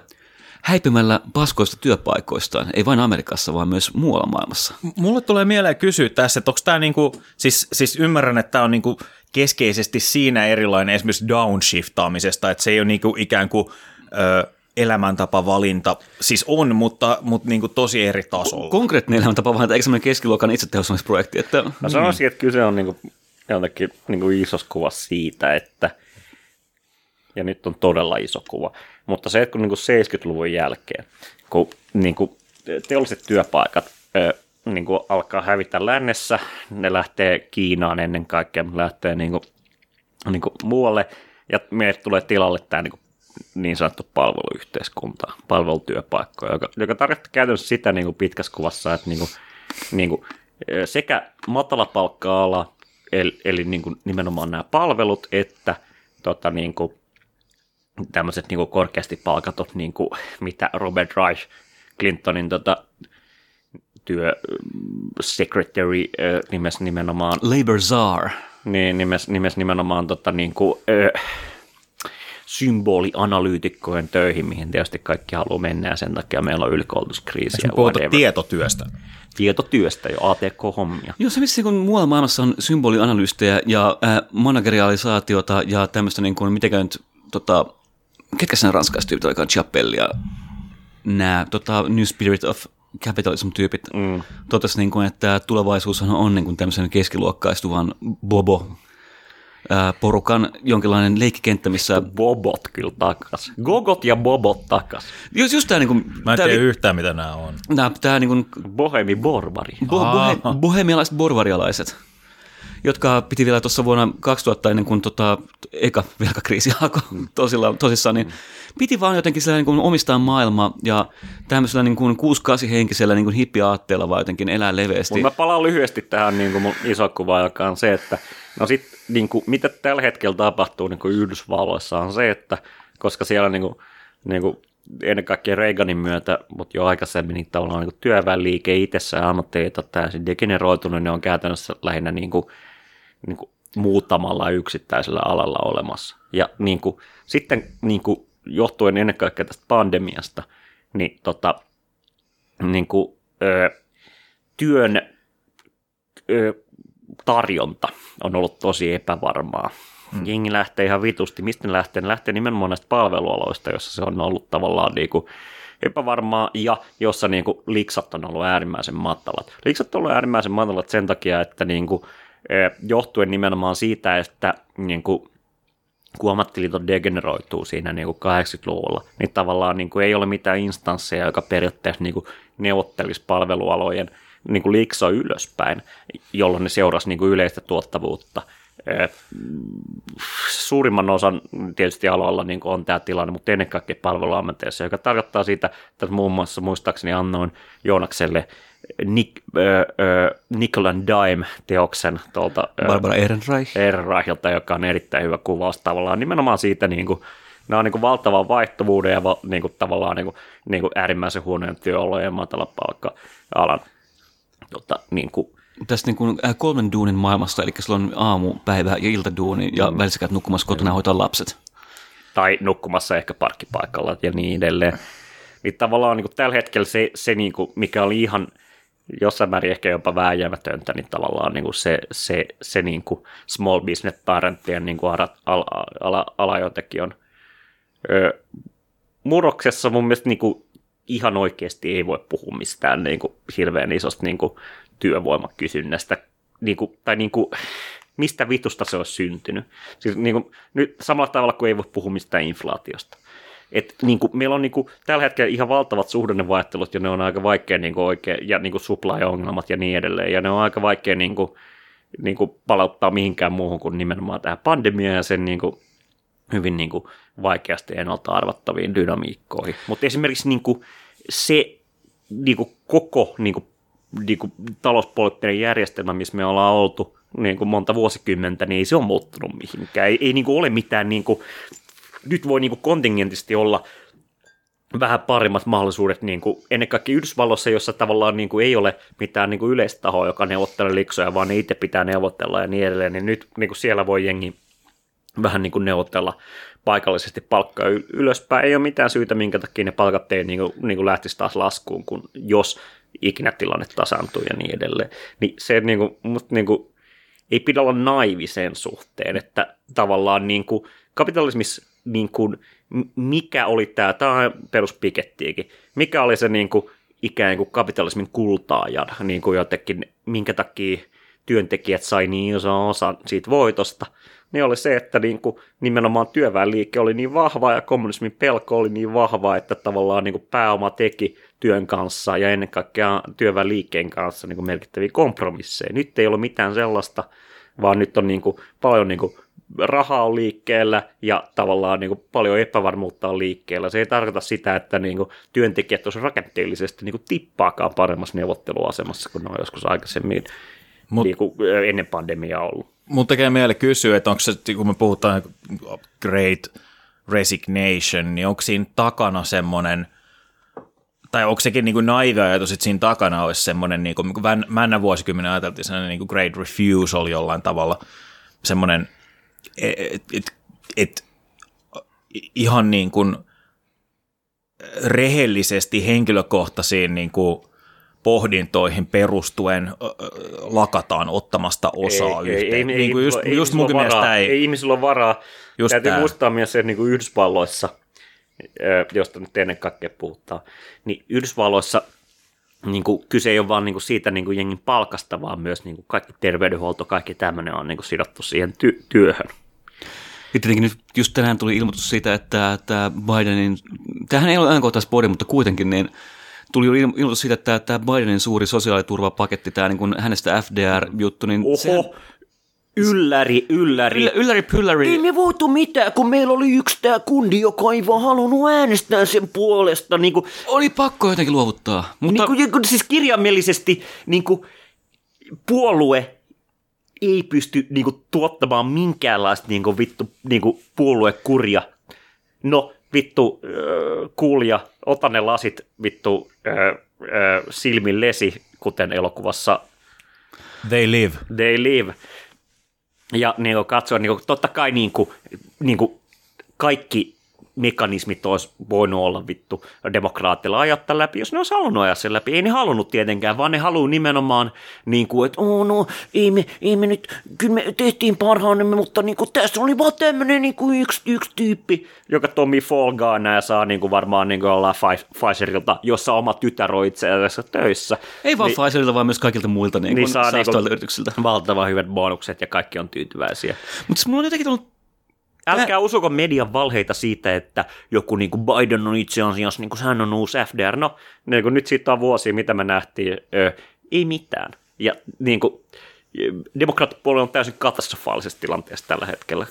häipymällä paskoista työpaikoistaan, ei vain Amerikassa, vaan myös muualla maailmassa. Mulle tulee mieleen kysyä tässä, että onko tämä niinku, siis, siis ymmärrän, että tämä on niinku keskeisesti siinä erilainen esimerkiksi downshiftaamisesta, että se ei ole niinku ikään kuin ö, elämäntapavalinta, siis on, mutta, mutta niinku tosi eri tasolla. Konkreettinen elämäntapavalinta, eikä semmoinen keskiluokan itsetehostamisprojekti. Että... Mä sanoisin, että kyse on niinku, jotenkin niinku isossa kuvassa siitä, että ja nyt on todella iso kuva. Mutta se, että kun niin kuin seitsemänkymmentäluvun jälkeen, kun niin kuin teolliset työpaikat niin kuin alkaa hävitä lännessä, ne lähtee Kiinaan ennen kaikkea, ne lähtee niin kuin, niin kuin muualle, ja meille tulee tilalle tämä niin, kuin niin sanottu palveluyhteiskunta, palvelutyöpaikkoja, joka, joka tarkoittaa käytännössä sitä niin kuin pitkässä kuvassa, että niin kuin, niin kuin sekä matalapalkka-ala, eli, eli niin kuin nimenomaan nämä palvelut, että tota, niin kuin, tämmöiset niin kuin korkeasti palkatut, niin kuin, mitä Robert Reich, Clintonin tota, työsekretary äh, nimesi nimenomaan... Labor Czar. Niin, nimesi, nimesi nimenomaan tota, niin kuin, äh, symbolianalyytikkojen töihin, mihin tietysti kaikki haluaa mennä, ja sen takia meillä on ylikoulutuskriisi. Ja puhutaan tietotyöstä. Tietotyöstä jo, A T K-hommia. Joo, se missä kun muualla maailmassa on symbolianalyystejä ja äh, managerialisaatiota ja tämmöistä, niin kuin, mitenkä nyt... Tota, ketkä sen ranskalaiset tyypit olikaan, Chappelle ja nämä tota, New Spirit of Capitalism-tyypit mm. totesi, niin kuin, että tulevaisuushan on niin kuin, tämmöisen keskiluokkaistuvan Bobo-porukan jonkinlainen leikkikenttä, missä... Bobot kyllä takas. Gogot ja Bobot takas. Just, just tää, niin kuin, Mä en tää, tiedä li... yhtään, mitä nämä on. Nämä, tää, niin kuin... Bohemi-borvari. Bo- bohe- bohemialaiset borvarialaiset, jotka piti vielä tuossa vuonna kaksituhatta ennen kuin tota, eka velkakriisi alkoi tosissaan, niin piti vaan jotenkin sillä niin kuin omistaa maailmaa ja tämmöisellä niin kuin kuusikymmentäkahdeksan-henkisellä niin kuin hippiaatteella vaan jotenkin elää leveästi. Mutta mä palaan lyhyesti tähän niin kuin mun iso kuva, joka on se, että no sit niin kuin, mitä tällä hetkellä tapahtuu niin kuin Yhdysvalloissa on se, että koska siellä niin kuin niin kuin ennen kaikkea Reaganin myötä, mutta jo aikaisemmin niin tavallaan niin työväenliike itsessään ammatteet on täysin degeneroitunut, ne on käytännössä lähinnä niin kuin, niin kuin muutamalla yksittäisellä alalla olemassa. Ja niin kuin, sitten niin kuin, johtuen ennen kaikkea tästä pandemiasta, niin, tota, niin kuin, ö, työn ö, tarjonta on ollut tosi epävarmaa. Hmm. Jengi lähtee ihan vitusti. Mistä ne lähtee? Ne lähtee nimenomaan näistä palvelualoista, joissa se on ollut tavallaan niin kuin epävarmaa ja jossa niin kuin liksat on ollut äärimmäisen matalat. Liksat on ollut äärimmäisen matalat sen takia, että niin kuin, johtuen nimenomaan siitä, että niin kuin, kun ammattiliitot degeneroituu siinä niin kuin kahdeksankymmentäluvulla, niin tavallaan niin kuin ei ole mitään instansseja, joka periaatteessa niin kuin neuvottelisi palvelualojen niin kuin liksa ylöspäin, jolloin ne seurasi niin kuin yleistä tuottavuutta. Suurimman osan tietysti aloilla niin on tämä tilanne, mutta ennen kaikkea palveluammateissa, joka tarkoittaa siitä, että muun muassa muistaakseni annoin Joonakselle Nick, äh, äh, Nicolan Dime-teoksen tuolta äh, Barbara Ehrenreich. Ehrenreichilta, joka on erittäin hyvä kuvaus tavallaan nimenomaan siitä, niin kuin, nämä on niin kuin valtavan vaihtuvuuden ja niin kuin, tavallaan niin kuin, niin kuin äärimmäisen huonojen työolojen ja matalapalkka-alan tota, niin kuin tästä niin kuin kolmen duunin maailmasta, eli sulla on aamu, päivä ja iltaduuni ja mm. välissä käyt nukkumassa kotona ja hoitaa lapset. Tai nukkumassa ehkä parkkipaikalla ja niin edelleen. Niin tavallaan niin kuin tällä hetkellä se, se niin kuin, mikä oli ihan jossain määrin ehkä jopa vääjäämätöntä, niin tavallaan niin kuin se, se, se niin kuin small business parenttien niin kuin ala, ala, ala, ala jotenkin on öö, murroksessa mun mielestä niin kuin ihan oikeasti ei voi puhua mistään niin kuin hirveän isosta niin kuin työvoimakysynnästä, niin kuin, tai niin kuin, mistä vitusta se olisi syntynyt. Siis, niin kuin, nyt samalla tavalla kuin ei voi puhua mistään inflaatiosta. Et, niin kuin, meillä on niin kuin, tällä hetkellä ihan valtavat suhdannevaihtelut, ja ne on aika vaikea niin kuin oikein, ja niin kuin supply-ongelmat ja niin edelleen, ja ne on aika vaikea niin kuin, niin kuin palauttaa mihinkään muuhun kuin nimenomaan tähän pandemiaan ja sen niin kuin, hyvin niin kuin, vaikeasti ennalta arvattaviin dynamiikkoihin. Mutta esimerkiksi niin kuin, se niin kuin, koko niin kuin, niin kuin talouspoliittinen järjestelmä, missä me ollaan oltu niin kuin monta vuosikymmentä, niin ei se ole muuttunut mihinkään. Ei, ei niin kuin ole mitään, niin kuin, nyt voi niin kuin kontingentisti olla vähän paremmat mahdollisuudet, niin kuin, ennen kaikkea Yhdysvalloissa, jossa tavallaan niin kuin ei ole mitään niin kuin yleistahoa, joka neuvottelee liksoja, vaan ne itse pitää neuvotella ja niin edelleen, niin nyt niin kuin siellä voi jengi vähän niin kuin neuvotella paikallisesti palkkaa ylöspäin. Ei ole mitään syytä, minkä takia ne palkat ei niin kuin, niin kuin lähtisi taas laskuun, kun jos ikinä tilanne tasaantuu ja niin edelleen. Niin se niin kuin, mut niin kuin, ei pidä olla naivi sen suhteen, että tavallaan niin kuin, kapitalismissa niin kuin, mikä oli tämä, tämä on peruspikettiäkin, mikä oli se niin kuin, ikään kuin kapitalismin kultaajan, niin kuin jotenkin, minkä takia työntekijät sai niin ison osan siitä voitosta, niin oli se, että niin kuin, nimenomaan työväenliike oli niin vahva ja kommunismin pelko oli niin vahva, että tavallaan niin kuin, pääoma teki työn kanssa ja ennen kaikkea työväenliikkeen kanssa niin kuin merkittäviä kompromisseja. Nyt ei ole mitään sellaista, vaan nyt on niin kuin, paljon niin kuin, rahaa on liikkeellä ja tavallaan niin kuin, paljon epävarmuutta on liikkeellä. Se ei tarkoita sitä, että niin kuin, työntekijät olisivat rakenteellisesti niin kuin, tippaakaan paremmassa neuvotteluasemassa kuin ne on joskus aikaisemmin Mut, niin kuin, ennen pandemiaa ollut. Mun tekee mieli kysyä, että onko se, kun me puhutaan Great Resignation, niin onko siinä takana semmoinen, tai onko sekin niin kuin naivi ajatus, että siinä takana olisi semmoinen, niin kuin männä vuosikymmenen ajateltiin, semmoinen niin kuin Great Refusal jollain tavalla, semmoinen, että et, et, ihan niin kuin rehellisesti henkilökohtaisiin niin kuin pohdintoihin perustuen lakataan ottamasta osaa ei, yhteen. Ei, ei, niin kuin just, ei, just munkin mielestä ei. Ei ihmisillä ole varaa. Just Täytyy tämä. muistaa myös se, niin kuin Yhdysvalloissa, josta nyt ennen kaikkea puhutaan, niin Yhdysvalloissa niin kuin, kyse ei ole vaan niin kuin siitä niin kuin jengin palkasta, vaan myös niin kuin kaikki terveydenhuolto, kaikki tämmöinen on niin kuin sidottu siihen ty- työhön. Ja tietenkin nyt just tänään tuli ilmoitus siitä, että, että Bidenin, tämähän ei ole ajankohtaisbody, mutta kuitenkin niin tuli jo ilmoitus siitä, että tämä Bidenin suuri sosiaaliturvapaketti, tämä niin kuin hänestä F D R-juttu, niin Oho. sehän Ylläri, ylläri. Ylläri, pylläri. Ei me voitu mitään, kun meillä oli yksi tämä kundi, joka ei vaan halunnut äänestää sen puolesta. Niin kuin, oli pakko jotenkin luovuttaa. Mutta niin kuin, siis kirjaimellisesti niin kuin, puolue ei pysty niin kuin, tuottamaan minkäänlaista niin kuin, vittu, niin kuin, puoluekuria. No, vittu öö, kulja, ota ne lasit vittu öö, öö, silmillesi, kuten elokuvassa They Live. They Live. Ja niin katsoa, niin totta kai niin kuin, niin kuin kaikki mekanismit olisi voinut olla vittu demokraattilla ajattaa läpi, jos ne olisi halunnut ajaa sen läpi. Ei ne halunnut tietenkään, vaan ne haluaa nimenomaan, niin kuin, että oh, no, ei me, ei me nyt, kyllä me tehtiin parhaamme, mutta niin kuin, tässä oli vaan tämmöinen niin kuin yksi, yksi tyyppi, joka Tommy Folgaana ja saa niin kuin varmaan niin kuin ollaan Pfizerilta, jossa oma tytär on itse asiassa töissä. Ei vaan niin, Pfizerilta, vaan myös kaikilta muilta niin niin saa säästöiltä yrityksiltä. Valtavan hyvät bonukset ja kaikki on tyytyväisiä. Mutta minulla on jotenkin tullut älkää usuko median valheita siitä, että joku niin kuin Biden on itse asiassa, niin kuin hän on uusi F D R. No, niin kuin nyt siitä on vuosia, mitä me nähtiin, öö, ei mitään. Ja niin kuin, demokraattipuolella on täysin katastrofaalisessa tilanteessa tällä hetkellä.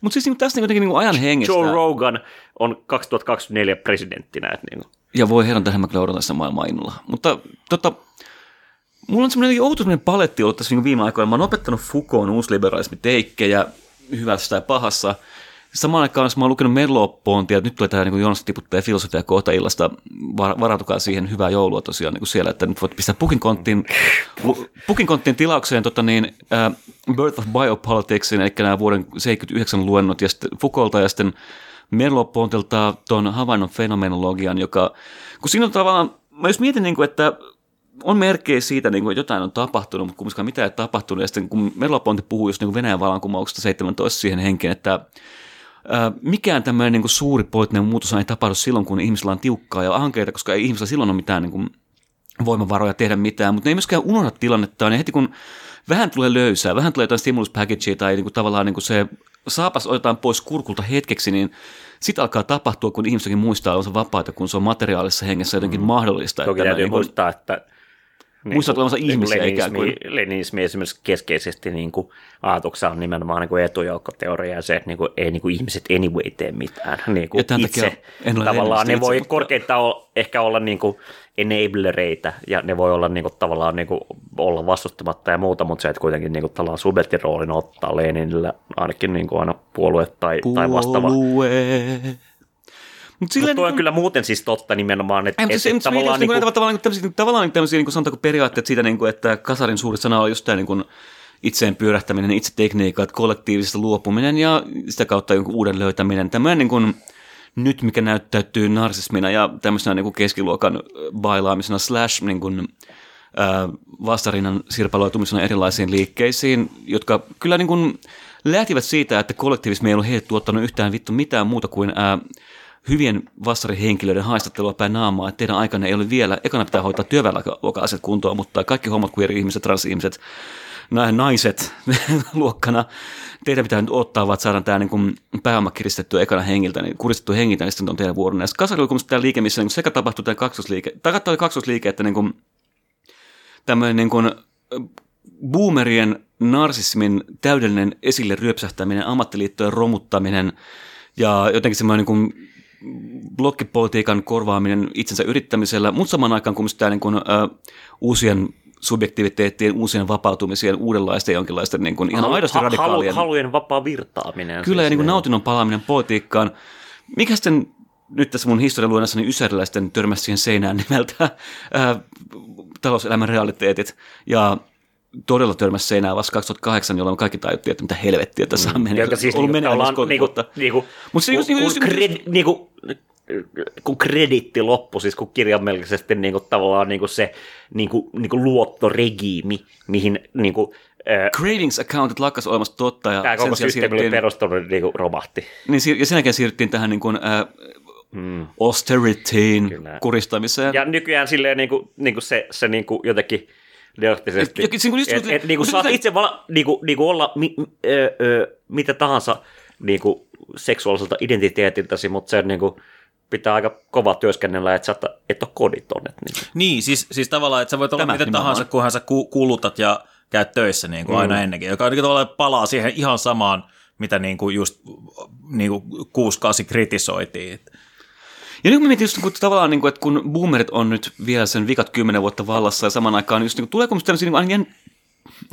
Mutta siis niin tässä niin jotenkin niin ajan hengestä. Joe Rogan on kaksituhattakaksikymmentäneljä presidenttinä. Että niin kuin. Ja voi herran, tähän mä kyllä odotan sitä maailmaa innolla. Mutta tota, mulla on semmoinen outo semmoinen paletti ollut tässä viime aikoina. Mä oon opettanut Foucault'n uusliberalismiteikkejä hyvässä tai pahassa. Samaan aikaan, jos mä oon lukenut Merlo-Pontia, että nyt tulee tämä niin Jonas tiputtaa filosofia kohta illasta, varautukaa siihen, hyvää joulua tosiaan niin siellä, että nyt voit pistää pukinkonttiin, pukinkonttiin tilaukseen tota niin, uh, Birth of Biopoliticsin, eli nämä vuoden seitsemänkymmentäyhdeksän luennot, ja sitten Foucaulta ja sitten Merlo-Pontilta tuon havainnon fenomenologian, joka, kun siinä on tavallaan, mä jos mietin, niin kuin, että on merkkejä siitä, niin kuin, että jotain on tapahtunut, mutta kumminkaan mitään ei tapahtunut. Ja sitten kun Merleau-Ponty puhuu just niin Venäjän vallankumouksesta seitsemäntoista siihen henkeen, että ää, mikään tämmöinen niin kuin suuri poliittinen muutos ei tapahdu silloin, kun ihmisillä on tiukkaa ja ankeita, koska ei ihmisillä silloin ole mitään niin kuin voimavaroja tehdä mitään, mutta ne ei myöskään unohda tilannettaan. Ja heti kun vähän tulee löysää, vähän tulee jotain stimulus packagea tai niin kuin, tavallaan niin kuin se saapas otetaan pois kurkulta hetkeksi, niin sitten alkaa tapahtua, kun ihmisetkin muistaa olevansa vapaita, kun se on materiaalisessa hengessä jotenkin mm. mahdollista. Toki täytyy muistaa, että niin muistat olemassa ihmisiä leninismi, ikään kuin. Leninismi esimerkiksi keskeisesti niin kuin ajatuksessa on nimenomaan niin kuin etujoukkoteoria ja se, että niin kuin, ei niin kuin ihmiset anyway tee mitään. Niin kuin itse tavallaan ne itse, voi mutta korkeintaan olla, ehkä olla niin kuin enablereita ja ne voi olla niin kuin, tavallaan niin kuin, olla vastustamatta ja muuta, mutta se, että kuitenkin niin kuin, tällainen subjektiroolin ottaa Leninillä ainakin niin kuin aina puolue tai, puolue. tai vastaava. Mutta Mut niin, tuo on kyllä muuten siis totta nimenomaan, että et, et, tavallaan niin kuin tavallaan tämmöisiä, tavallaan tämmöisiä niin kuin sanotaanko periaatteet siitä, niin kuin, että Kasarin suuri sana oli just tämä niin kuin itseen pyörähtäminen, itsetekniikat, kollektiivisesta luopuminen ja sitä kautta jonkun uuden löytäminen. Tämmöinen niin kuin nyt, mikä näyttäytyy narsismina ja tämmöisenä niin kuin keskiluokan bailaamisena slash niin kuin, ää, vastarinnan sirpaloitumisena erilaisiin liikkeisiin, jotka kyllä niin kuin lähtivät siitä, että kollektiivismi ei ollut heille tuottanut yhtään vittu mitään muuta kuin ää, hyvien vastarihenkilöiden haistattelua päin naamaa, että teidän aikana ei ole vielä, ekana pitää hoitaa työväenluokan asiat kuntoon, mutta kaikki hommat, queer-ihmiset, trans-ihmiset, naiset luokkana, teidän pitää nyt odottaa, vaan saadaan tämä niin pääoma kiristettyä ekana hengiltä, niin kuristettua hengiltä, niin sitten on teidän vuoronne. Ja Kasarilla on tämä liike, missä niin sekä tapahtui tämä kaksosliike, tai katsotaan kaksosliike, että niin kuin, tämmöinen niin kuin, boomerien narsismin täydellinen esille ryöpsähtäminen, ammattiliittojen romuttaminen ja jotenkin semmoinen niin kuin blokkipolitiikan korvaaminen itsensä yrittämisellä, mutta samaan aikaan kun tämä niin kuin, uh, uusien subjektiviteettien, uusien vapautumisien, uudenlaisten jonkinlaisten niin kuin, ihan aidosti ha- radikaalien. Halujen vapaa virtaaminen. Kyllä, siis ja niin kuin nautinnon palaaminen politiikkaan. Mikä sitten nyt tässä mun historialuennassani ysäriläisten törmäsi siihen seinään nimeltä uh, talouselämän realiteetit ja todella törmäsi seinään vasta kaksituhattakahdeksan, jolloin kaikki tajuttiin, että mitä helvettiä tässä on mennyt. Joka siis ollut niinku, niinku, Mut se, kun, kun, kun, kredi, niinku, kun krediitti loppui, siis kun kirjaimellisesti niinku, tavallaan niinku se niinku, niinku luottoregiimi, mihin niinku Cravings accountit lakkas olemassa totta. Ja tämä koko systeemille perustunut niinku, romahti. Niin, ja sen jälkeen siirryttiin tähän niin kuin, äh, mm. austerityin kyllä kuristamiseen. Ja nykyään silleen niinku, niinku se, se niinku, jotenkin deoktisesti. Että et, niinku saat itse vala, niinku, niinku olla mi, ö, ö, mitä tahansa niinku, seksuaaliselta identiteetiltäsi, mutta se niinku, pitää aika kovaa työskennellä, että sä et ole koditon. Et, niin. niin, siis, siis tavallaan, että sä voit olla tämä mitä nimenomaan tahansa, kunhan sä kulutat ja käyt töissä niin kuin mm. aina ennenkin, joka niin kuin, tavallaan palaa siihen ihan samaan, mitä niin kuin just niin kuin kuusi kahdeksan kritisoitiin. Ja nyt mä mietin just kun, tavallaan, niin kuin, että kun boomerit on nyt vielä sen vikat kymmenen vuotta vallassa ja saman aikaan just, niin kuin, tuleeko musta tämmöisiä niin kuin, jänn...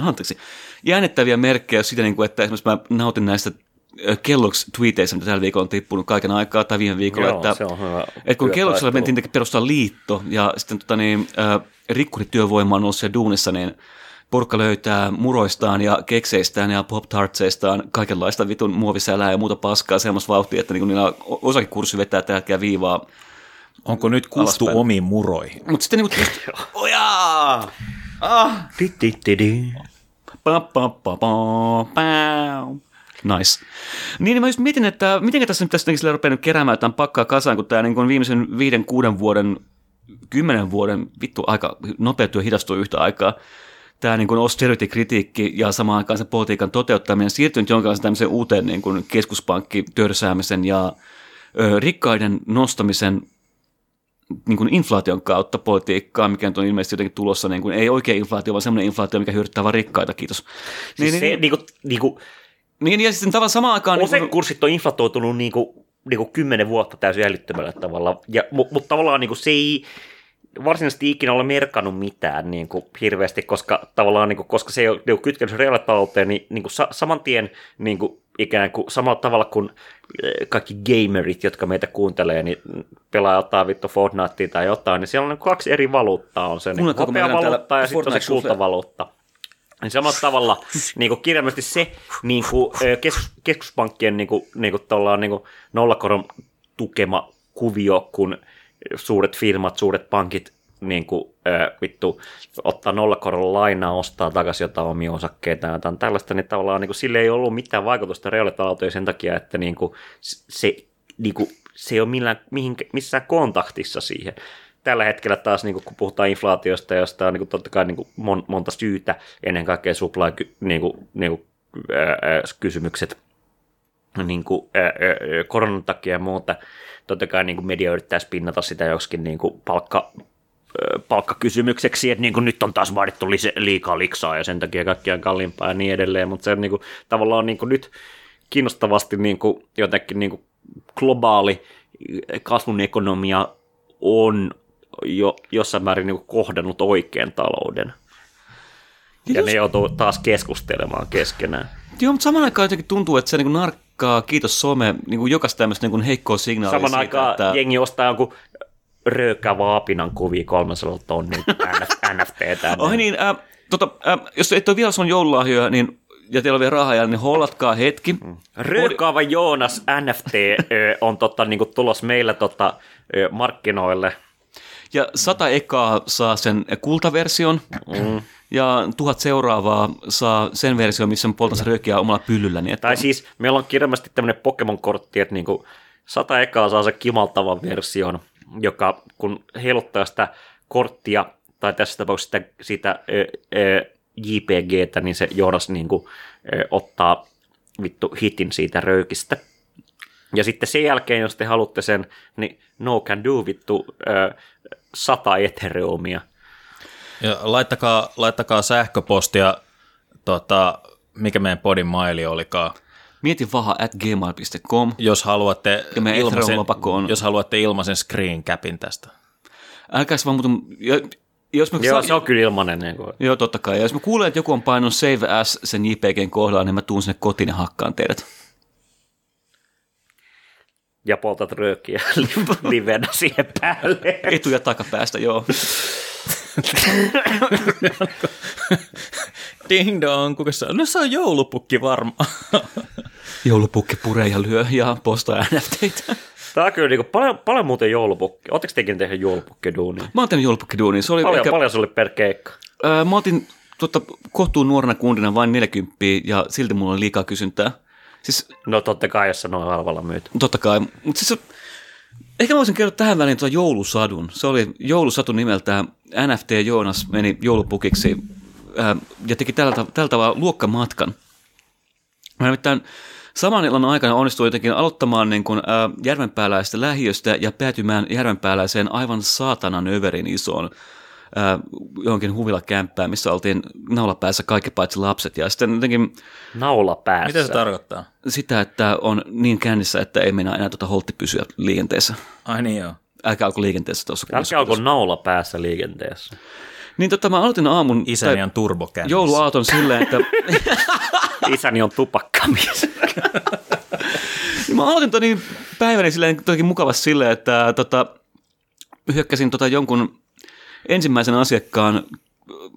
anteeksi, jännittäviä merkkejä siitä, niin kuin, että esimerkiksi mä nautin näistä Kellogg's tweeteissä, mitä tällä viikolla on tippunut kaiken aikaa tai viime viikolla. Joo, että, että kun Kellogg'silla mentiin perustaa liitto ja sitten tota, niin, äh, rikkurityövoima on ollut siellä duunissa, niin porukka löytää muroistaan ja kekseistään ja pop-tartseistaan kaikenlaista vitun muovisälää ja muuta paskaa semmoista vauhtia, että niin niillä osakin kurssi vetää tälläkään viivaa. Onko nyt kustu alaspäin omiin muroihin? Mutta sitten niin kuin just... Ojaa! Ah! Nice. Niin mä just mietin, että miten tässä nyt pitäisi sillä rupeaa nyt keräämään tämän pakkaa kasaan, kun tämä niin viimeisen viiden, kuuden vuoden, kymmenen vuoden, vittu aika nopea työ hidastuu yhtä aikaa. Tämä niin kuin austerity-kritiikki ja samaan aikaan sen politiikan toteuttaminen siirtynyt jonkinlaisen tämmöiseen uuteen niin kuin keskuspankkitörsäämisen ja ö, rikkaiden nostamisen niin kuin inflaation kautta politiikkaa, mikä nyt on ilmeisesti jotenkin tulossa, niin kuin, ei oikea inflaatio, vaan semmoinen inflaatio, mikä hyödyttää vain rikkaita, kiitos. Niin, siis se, niin, niin, kuin, niin, kuin, niin ja sitten tavallaan samaan aikaan... Osekurssit on inflatoitunut niin kuin, niin kuin kymmenen vuotta täysin älyttömällä tavalla, ja, mutta, mutta tavallaan niin kuin se ei... varsinaisesti ikinä ole merkannut mitään niin kuin hirveästi, koska tavallaan niin kuin, koska se ei ole kytkenyt reaalitalouteen, niin, niin kuin sa- saman tien niin kuin, ikään kuin samalla tavalla kuin kaikki gamerit, jotka meitä kuuntelee, niin pelaa jotain vittu Fortnitea tai jotain, niin siellä on niin kuin kaksi eri valuuttaa, on se niin kopea valuutta ja sitten on se kultavaluutta. Niin samalla tavalla niin kuin kirjaimellisesti se niin kuin, keskus, keskuspankkien niin kuin, niin kuin, tollaan, niin kuin nollakoron tukema kuvio, kun suuret firmat, suuret pankit niin kuin, äh, vittu, ottaa nollakorolla lainaa, ostaa takaisin jotain omia osakkeita ja jotain tällaista, niin tavallaan niin kuin, sille ei ollut mitään vaikutusta reaalitalouteen sen takia, että niin kuin, se, niin kuin, se ei ole millään, mihin, missään kontaktissa siihen. Tällä hetkellä taas, niin kuin, kun puhutaan inflaatiosta, josta on niin kuin, totta kai niin kuin, mon, monta syytä, ennen kaikkea supply niin kuin, niin kuin, äh, äh, kysymykset, niin kuin, äh, äh, koronan takia ja muuta. Totta kai niin kuin media yrittää spinnata sitä joskin niin kuin palkka, äh, palkkakysymykseksi, että niin kuin nyt on taas vaadittu lise, liikaa liksaa ja sen takia kaikki on kalliimpaa ja niin edelleen, mutta se on niin kuin, tavallaan niin kuin nyt kiinnostavasti niin kuin, jotenkin niin kuin globaali kasvun ekonomia on jo jossain määrin niin kuin kohdannut oikean talouden. Ja ne joutuu taas keskustelemaan keskenään. Joo, mutta samaan aikaan jotenkin tuntuu, että se niin kuin narkkaa, kiitos some, niin kuin jokaista tämmöistä niin kuin heikkoa signaalia. Samaan aikaan että... jengi ostaa jonkun röökää vaapinan kuvia kolmesataa tonnin N F T:tä. Oh niin, äh, tota, äh, jos et ole vielä sun joululahjoja, niin ja teillä on vielä rahaa, niin hollatkaa hetki. Mm. Röökaava Joonas N F T on tota, niin kuin tulos meillä tota, markkinoille. Ja sata ekaa saa sen kultaversion. Mm. Ja tuhat seuraavaa saa sen versio, missä me poltaisiin röökiä omalla pyllylläni. Että... Tai siis meillä on kirjallisesti tämmöinen Pokemon-kortti, että niinku sata ekaa saa se kimaltavan version, joka kun heiluttaa sitä korttia, tai tässä tapauksessa sitä, sitä ö, ö, J P G:tä, niin se Joonas niinku, ö, ottaa vittu hitin siitä röökistä. Ja sitten sen jälkeen, jos te haluatte sen, niin no can do vittu ö, sata ethereumia. Ja laittakaa, laittakaa sähköpostia, tota, mikä meidän podin maili olikaan. Mieti vaha at gmail piste com. Jos haluatte, ilmaisen, jos haluatte ilmaisen screen capin tästä. Älkääs vaan muuten... Jos me, joo, se on kyllä ilmainen. Niin kuin. Joo, totta kai. Ja jos mä kuulen, että joku on painanut save as sen J P G:n kohdalla, niin mä tuun sinne kotiin ja hakkaan teidät. Ja poltat röökiä livenä siihen päälle. Etu- ja takapäästä, joo. Ding dong, kuka se on? No se on joulupukki varmaan. Joulupukki puree ja lyö ja postaa N F T:tä. Tämä on kyllä niin kuin, paljon, paljon muuten joulupukki. Oletteko tekin tehnyt joulupukkiduunia? Mä oon tehnyt joulupukkiduunia. Se oli paljon, ehkä, paljon se oli per keikka? Ää, mä otin totta, kohtuun nuorena kundina vain neljäkymmentä ja silti mulla oli liikaa kysyntää. Siis, no totta kai, jos sanoo halvalla myytä. Totta kai, mutta siis... Ehkä mä voisin kertoa tähän väliin tuon joulusadun. Se oli joulusatun nimeltään. N F T Joonas meni joulupukiksi ää, ja teki tältä, tältä vaan luokkamatkan. Mä nimittäin saman illan aikana onnistuin jotenkin aloittamaan niin kun, ää, järvenpääläistä lähiöstä ja päätymään järvenpääläiseen aivan saatanan överin isoon ää, johonkin huvilakämppään, missä oltiin naulapäässä kaikki paitsi lapset. Ja sitten jotenkin... Naulapäässä? Mitä se tarkoittaa? Sitä, että on niin kännissä, että ei mennä enää tuota holtti pysyä liikenteessä. Ai niin joo. Älkää alko liikenteessä tuossa. Älkää alko naula päässä liikenteessä. Niin tota, mä aloitin aamun... Isäni on turbokämmissä. Jouluaaton silleen, että... Isäni on tupakkamies. Mä aloitin toni päiväni silleen toki mukavasti silleen, että tota, hyökkäsin tota jonkun ensimmäisen asiakkaan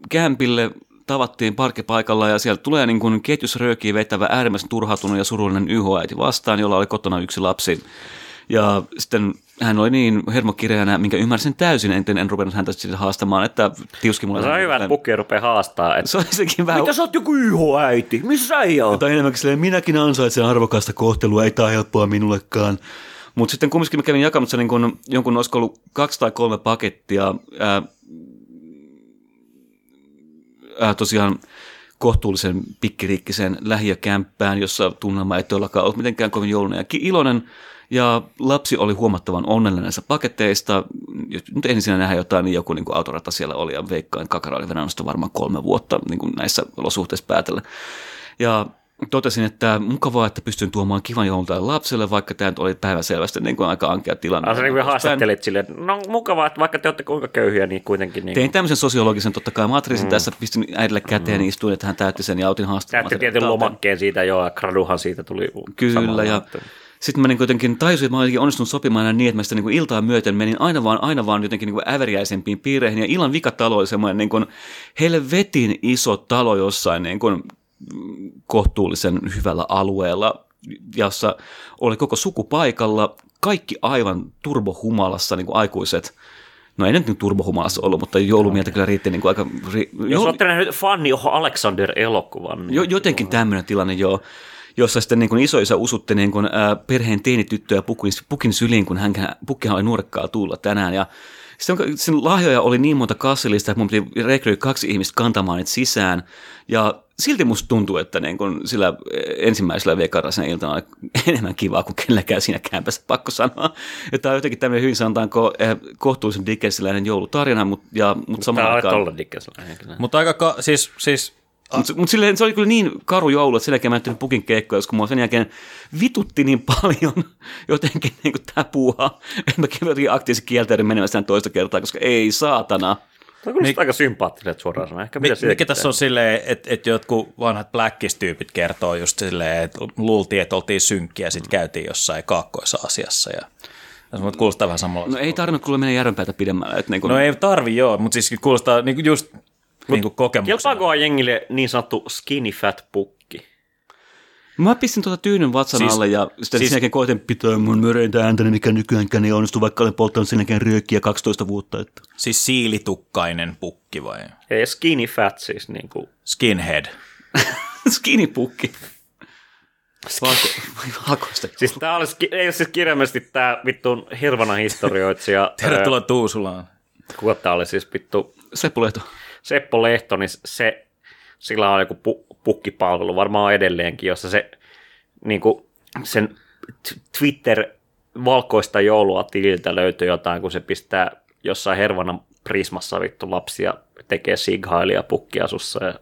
kämpille, tavattiin parkkipaikalla ja sieltä tulee niin kuin ketjusröökiä vetävä äärimmäisen turhautunut ja surullinen Y H-äiti vastaan, jolla oli kotona yksi lapsi. Ja sitten hän oli niin hermokireänä, minkä ymmärsin täysin, enten en ruvennut häntä sitten haastamaan, että tiuski mulle. Se on hyvä, että pukki rupeaa haastaa. Että... Se on sekin vähän... Mitä sä oot joku Y H-äiti? Missä sä ei ole? Tai enemmänkin silleen, minäkin ansaitsen arvokasta kohtelua, ei tää helppoa minullekaan. Mutta sitten kumminkin mä kävin jakamassa niin kun, jonkun, olisiko ollut kaksi tai kolme pakettia, ää, ää, tosiaan kohtuullisen pikkiriikkisen lähiökämppään, jossa tunnelma ei todellakaan ollut mitenkään kovin joulunen ja iloinen. Ja lapsi oli huomattavan onnellinen näissä paketteista. Nyt ensin siinä nähdään jotain, niin joku niin kuin autorata siellä oli ja veikkaan kakara oli venännöstä varmaan kolme vuotta niin kuin näissä olosuhteissa päätellä. Ja totesin, että mukavaa, että pystyn tuomaan kivan joulun tälle lapselle, vaikka tämä oli päivänselvästi niin kuin aika ankea tilanne. Asia, niin kuin haastattelit silleen, no mukavaa, että vaikka te olette kuinka köyhiä, niin kuitenkin. Niin... Tein tämmöisen sosiologisen totta kai matriisin mm. tässä, pistin äidille käteen, mm. istuin, että hän täytti sen ja otin haastattelun. Täytti tietyn lomakkeen siitä, joo, graduhan siitä tuli kyllä, samalla. Ja... Sitten mä niin jotenkin tajusin, että mä olin onnistunut sopimaan niin, että mä sitä niin iltaa myöten menin aina vaan, aina vaan jotenkin niin äveriäisempiin piireihin. Ja illan vikatalo oli semmoinen niin kuin helvetin iso talo jossain niin kuin kohtuullisen hyvällä alueella, jossa oli koko suku paikalla, kaikki aivan turbohumalassa niin kuin aikuiset. No ei nyt niin turbohumalassa ollut, mutta joulumieltä kyllä riitti niin kuin aika... Ri... Jos olette nähnyt Fanny Alexander-elokuvan. Niin... Jotenkin tämmöinen tilanne, joo. Jossa sitten niin kuin isoisä usutti niin kuin, ää, perheen teinityttöä pukin, pukin syliin, kun hän, pukkihan oli nuorekkaa tulla tänään. Ja sitten sen lahjoja oli niin monta kassillista, että mun piti rekryy kaksi ihmistä kantamaan niitä sisään. Ja silti musta tuntuu, että niin kuin sillä ensimmäisellä vekarasena iltana oli enemmän kivaa kuin kenelläkään siinä kämpässä, pakko sanoa. Ja tämä on jotenkin tämmöinen hyvin sanotaanko kohtuullisen dickensiläinen joulutarina, mutta mut mut samaan aikaan... Tämä on dickensiläinen. Mutta aika, ka- siis... siis... Mutta mut se oli kyllä niin karu joulu, että sen jälkeen mä en tehnyt pukin keikkoja, koska mua sen jälkeen vitutti niin paljon jotenkin niin kuin tää puuhaa, että mä kävin jotenkin aktiivisesti kieltäydyn menemästään toista kertaa, koska ei saatana. Tämä on aika sympaattinen suoraan sanoa. Mikä tässä on silleen, että et jotkut vanhat Blackis-tyypit kertoo just silleen, että luultiin, että oltiin synkkiä, sitten käytiin jossain kaakkoissa asiassa ja... Mutta kuulostaa vähän samalla. No ei tarvinnut kuule mennä järvenpäätä pidemmälle. Että niin kun... No ei tarvi joo, mutta siis kuulostaa niin just... Niin kelpaakohan jengille niin sanottu skinny fat pukki? Mä pistin tuota tyynyn vatsan siis, alle ja sitten siis, sinäkin koetin pitää mun möreintä ääntäni, mikä nykyäänkään ei onnistu, vaikka olen polttanut sinäkin röökkiä kaksitoista vuotta. Että. Siis siilitukkainen pukki vai? Ei, skinny fat siis niin kuin. Skinhead. Skinny pukki. Vakoista. Siis tää oli, ei siis kirjaimellisesti tää vittuun hirvana historioitsija. Tervetuloa Tuusulaan. Kuka tää oli siis vittu? Seppo Lehto. Seppo Lehto, niin se, sillä on joku pu, pukkipalvelu, varmaan edelleenkin, jossa se niin kuin sen Twitter-valkoista joulua tililtä löytyy jotain, kun se pistää jossain hervana prismassa vittu lapsia, tekee sighailia pukkiasussa ja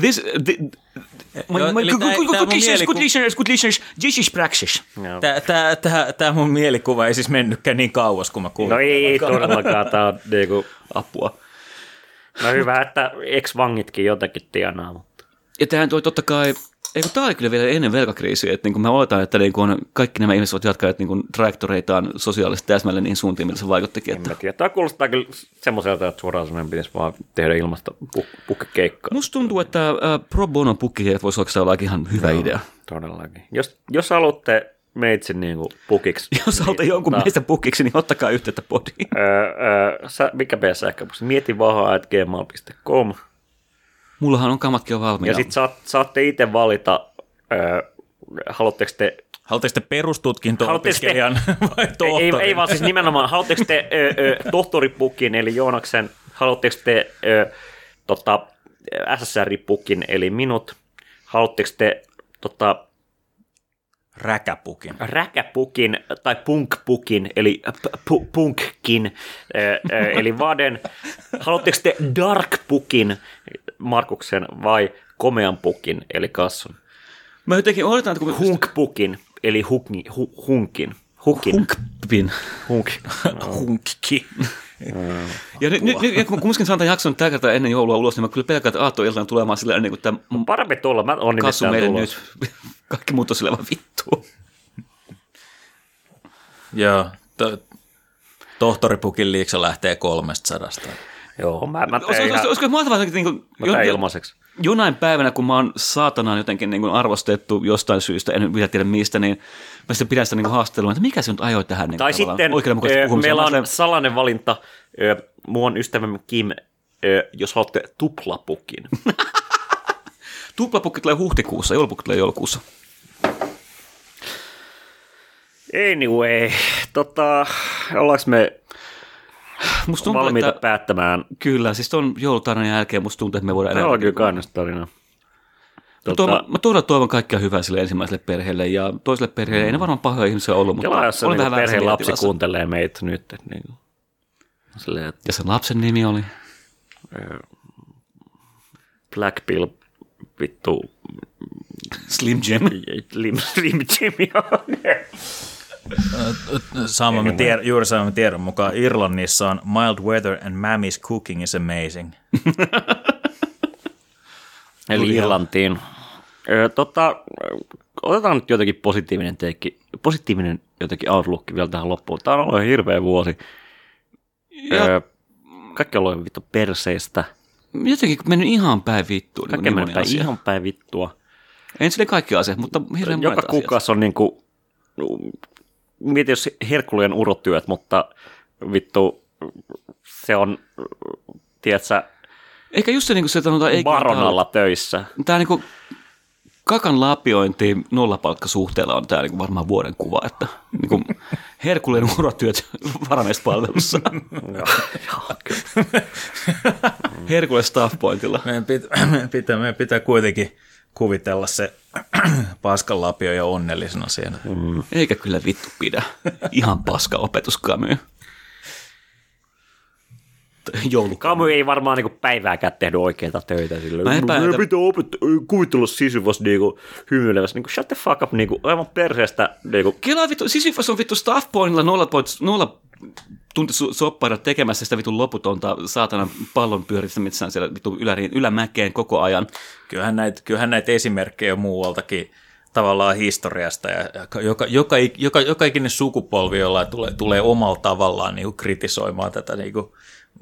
This, the, tämä mun mielikuva ei siis mennytkään niin kauas, kun mä kuulin. No ei todellakaan, tämä on apua. No hyvä, että ex-vangitkin jotakin tienaa, mutta... Ja tämähän toi totta kai... Eikö tämä oli kyllä vielä ennen velkakriisiä, että niin kuin mä oletan, että niin kuin kaikki nämä ihmiset voivat jatkaa niin kuin trajektoreitaan sosiaalisesti täsmälleen niihin suuntiin, millä se vaikuttikin. Että... En mä tiedä. Tämä kuulostaa kyllä semmoiselta, että suoraan semmoinen pitäisi vaan tehdä ilmasta puk- pukkekeikkaa. Musta tuntuu, että äh, pro bono pukkikeet voisi oikeastaan olla ihan hyvä no, idea. Todellakin. Jos, jos haluatte meitsin niin kuin pukiksi... Jos haluatte niin, jonkun ta... meistä pukiksi, niin ottakaa yhteyttä podiin. Öö, öö, mikä meidän sähköposti? Mieti vahaa, että gmail piste com. Mullahan on kamatkin jo valmiina. Ja sitten saat, saatte itse valita, öö, haluatteko te... Haluatteko te perustutkinto-opiskelijan te, vai tohtori? Ei, ei vaan siis nimenomaan, haluatteko te öö, tohtoripukin, eli Joonaksen, haluatteko te öö, tota, S S R-pukin, eli minut, haluatteko te... Tota, Räkäpukin. Räkäpukin tai punkpukin, eli p- punkkin, eli vaden. Haluatteko te darkpukin, Markuksen, vai komean pukin, eli Kassun? Mä jotenkin oletan, että kun... Hunkpukin, eli hukni, hu, hunkin. Hukin. Hunkpin. Hunk. No. Hunkki. Mm. Ja nyt n- n- kun kumminkin saatan jakson tällä kertaa ennen joulua ulos, niin mä kyllä pelkään, että aattoiltaan tulemaan silleen, niin kuin tämä... Parempi tulla, mä oon nimittäin tulossa. Kassu meille nyt. Kaikki muut on silleen vaan vittua. Joo, tohtoripukin liiksa lähtee kolmesta sadasta. Joo, mä, mä tein ihan... Olisiko mahtavaa jotenkin... Mä tein ilmaiseksi. Jonain päivänä, kun mä oon saatanaan jotenkin niin kuin arvostettu jostain syystä, en vielä tiedä mistä, niin mä sitten pidän sitä niin kuin haastelua, että mikä se nyt ajoi tähän niin tai sitten ö, meillä on salainen valinta, ö, mun ystävämme Kim, ö, jos haluatte tuplapukin. Tuplapukki tulee huhtikuussa, joulupukki tulee joulukuussa. Anyway, tota, ollaanko me... Musta tuntuu, valmiita että, päättämään. Kyllä, siis tuon joulutarinan jälkeen musta tuntuu, että me voidaan... Tämä on kyllä kannustarina. Tota... Mä, mä todella toivon kaikkea hyvää sille ensimmäiselle perheelle ja toiselle perheelle. Mm. Ei ne varmaan pahoja ihmisiä ollut, mutta... Kela, jos niinku perheen lapsi tilassa. Kuuntelee meitä nyt. Että niin... Silleen, että... Ja sen lapsen nimi oli? Black Pill, vittu... Slim Jim. Slim, Slim Jim, joo. Saamamme tiedon, juuri saamamme tiedon mukaan Irlannissa on mild weather and mammy's cooking is amazing. Eli Irlantiin. Ö, tota, otetaan nyt jotenkin positiivinen teikki, positiivinen jotenkin outlook vielä tähän loppuun. Tämä on ollut hirveä vuosi. Ö, kaikki on ollut vittu perseistä. Jotenkin mennyt ihan päin vittua. Kaikki on mennyt ihan päin vittua. Ei nyt sille kaikki asiat, mutta hirveän monet asiat. Joka kukas on niin kuin... Mietin, jos herkkujen urotyöt, mutta vittu, se on, tiedätkö, eikä just se, niin kuin se sanotaan, baronalla töissä. Tämä niin kuin, kakan lapiointi nollapalkkasuhteella on tämä niin kuin varmaan vuoden kuva, että niin kuin, herkkujen urotyöt varamespalvelussa. Joo, joo, kyllä. Herkkujen staffpointilla. Meidän pitää, meidän pitää, meidän pitää kuitenkin kuvitella se paskan lapio ja onnellisena siinä. Mm. Eikä kyllä vittu pidä. Ihan paska opetus Camus. Camus ei varmaan niinku päivääkään tehnyt oikeita töitä silloin. Mä epäin, että... pitää opet- kuvitella Sisyfos niinku hymyilevässä. Niinku shut the fuck up, niinku aivan perseestä. Niinku. Kela vittu, Sisyfos on vittu staffpointilla nolla, nolla tunti soppaida tekemässä sitä vitun loputonta saatanan pallon pyörittämistä siellä vitun ylämäkeen koko ajan. Kyllähän näitä, kyllähän näitä esimerkkejä on muualtakin tavallaan historiasta ja joka, joka, joka, joka ikinen sukupolvi, jolla tulee, tulee omalla tavallaan niin kuin kritisoimaan tätä niin kuin,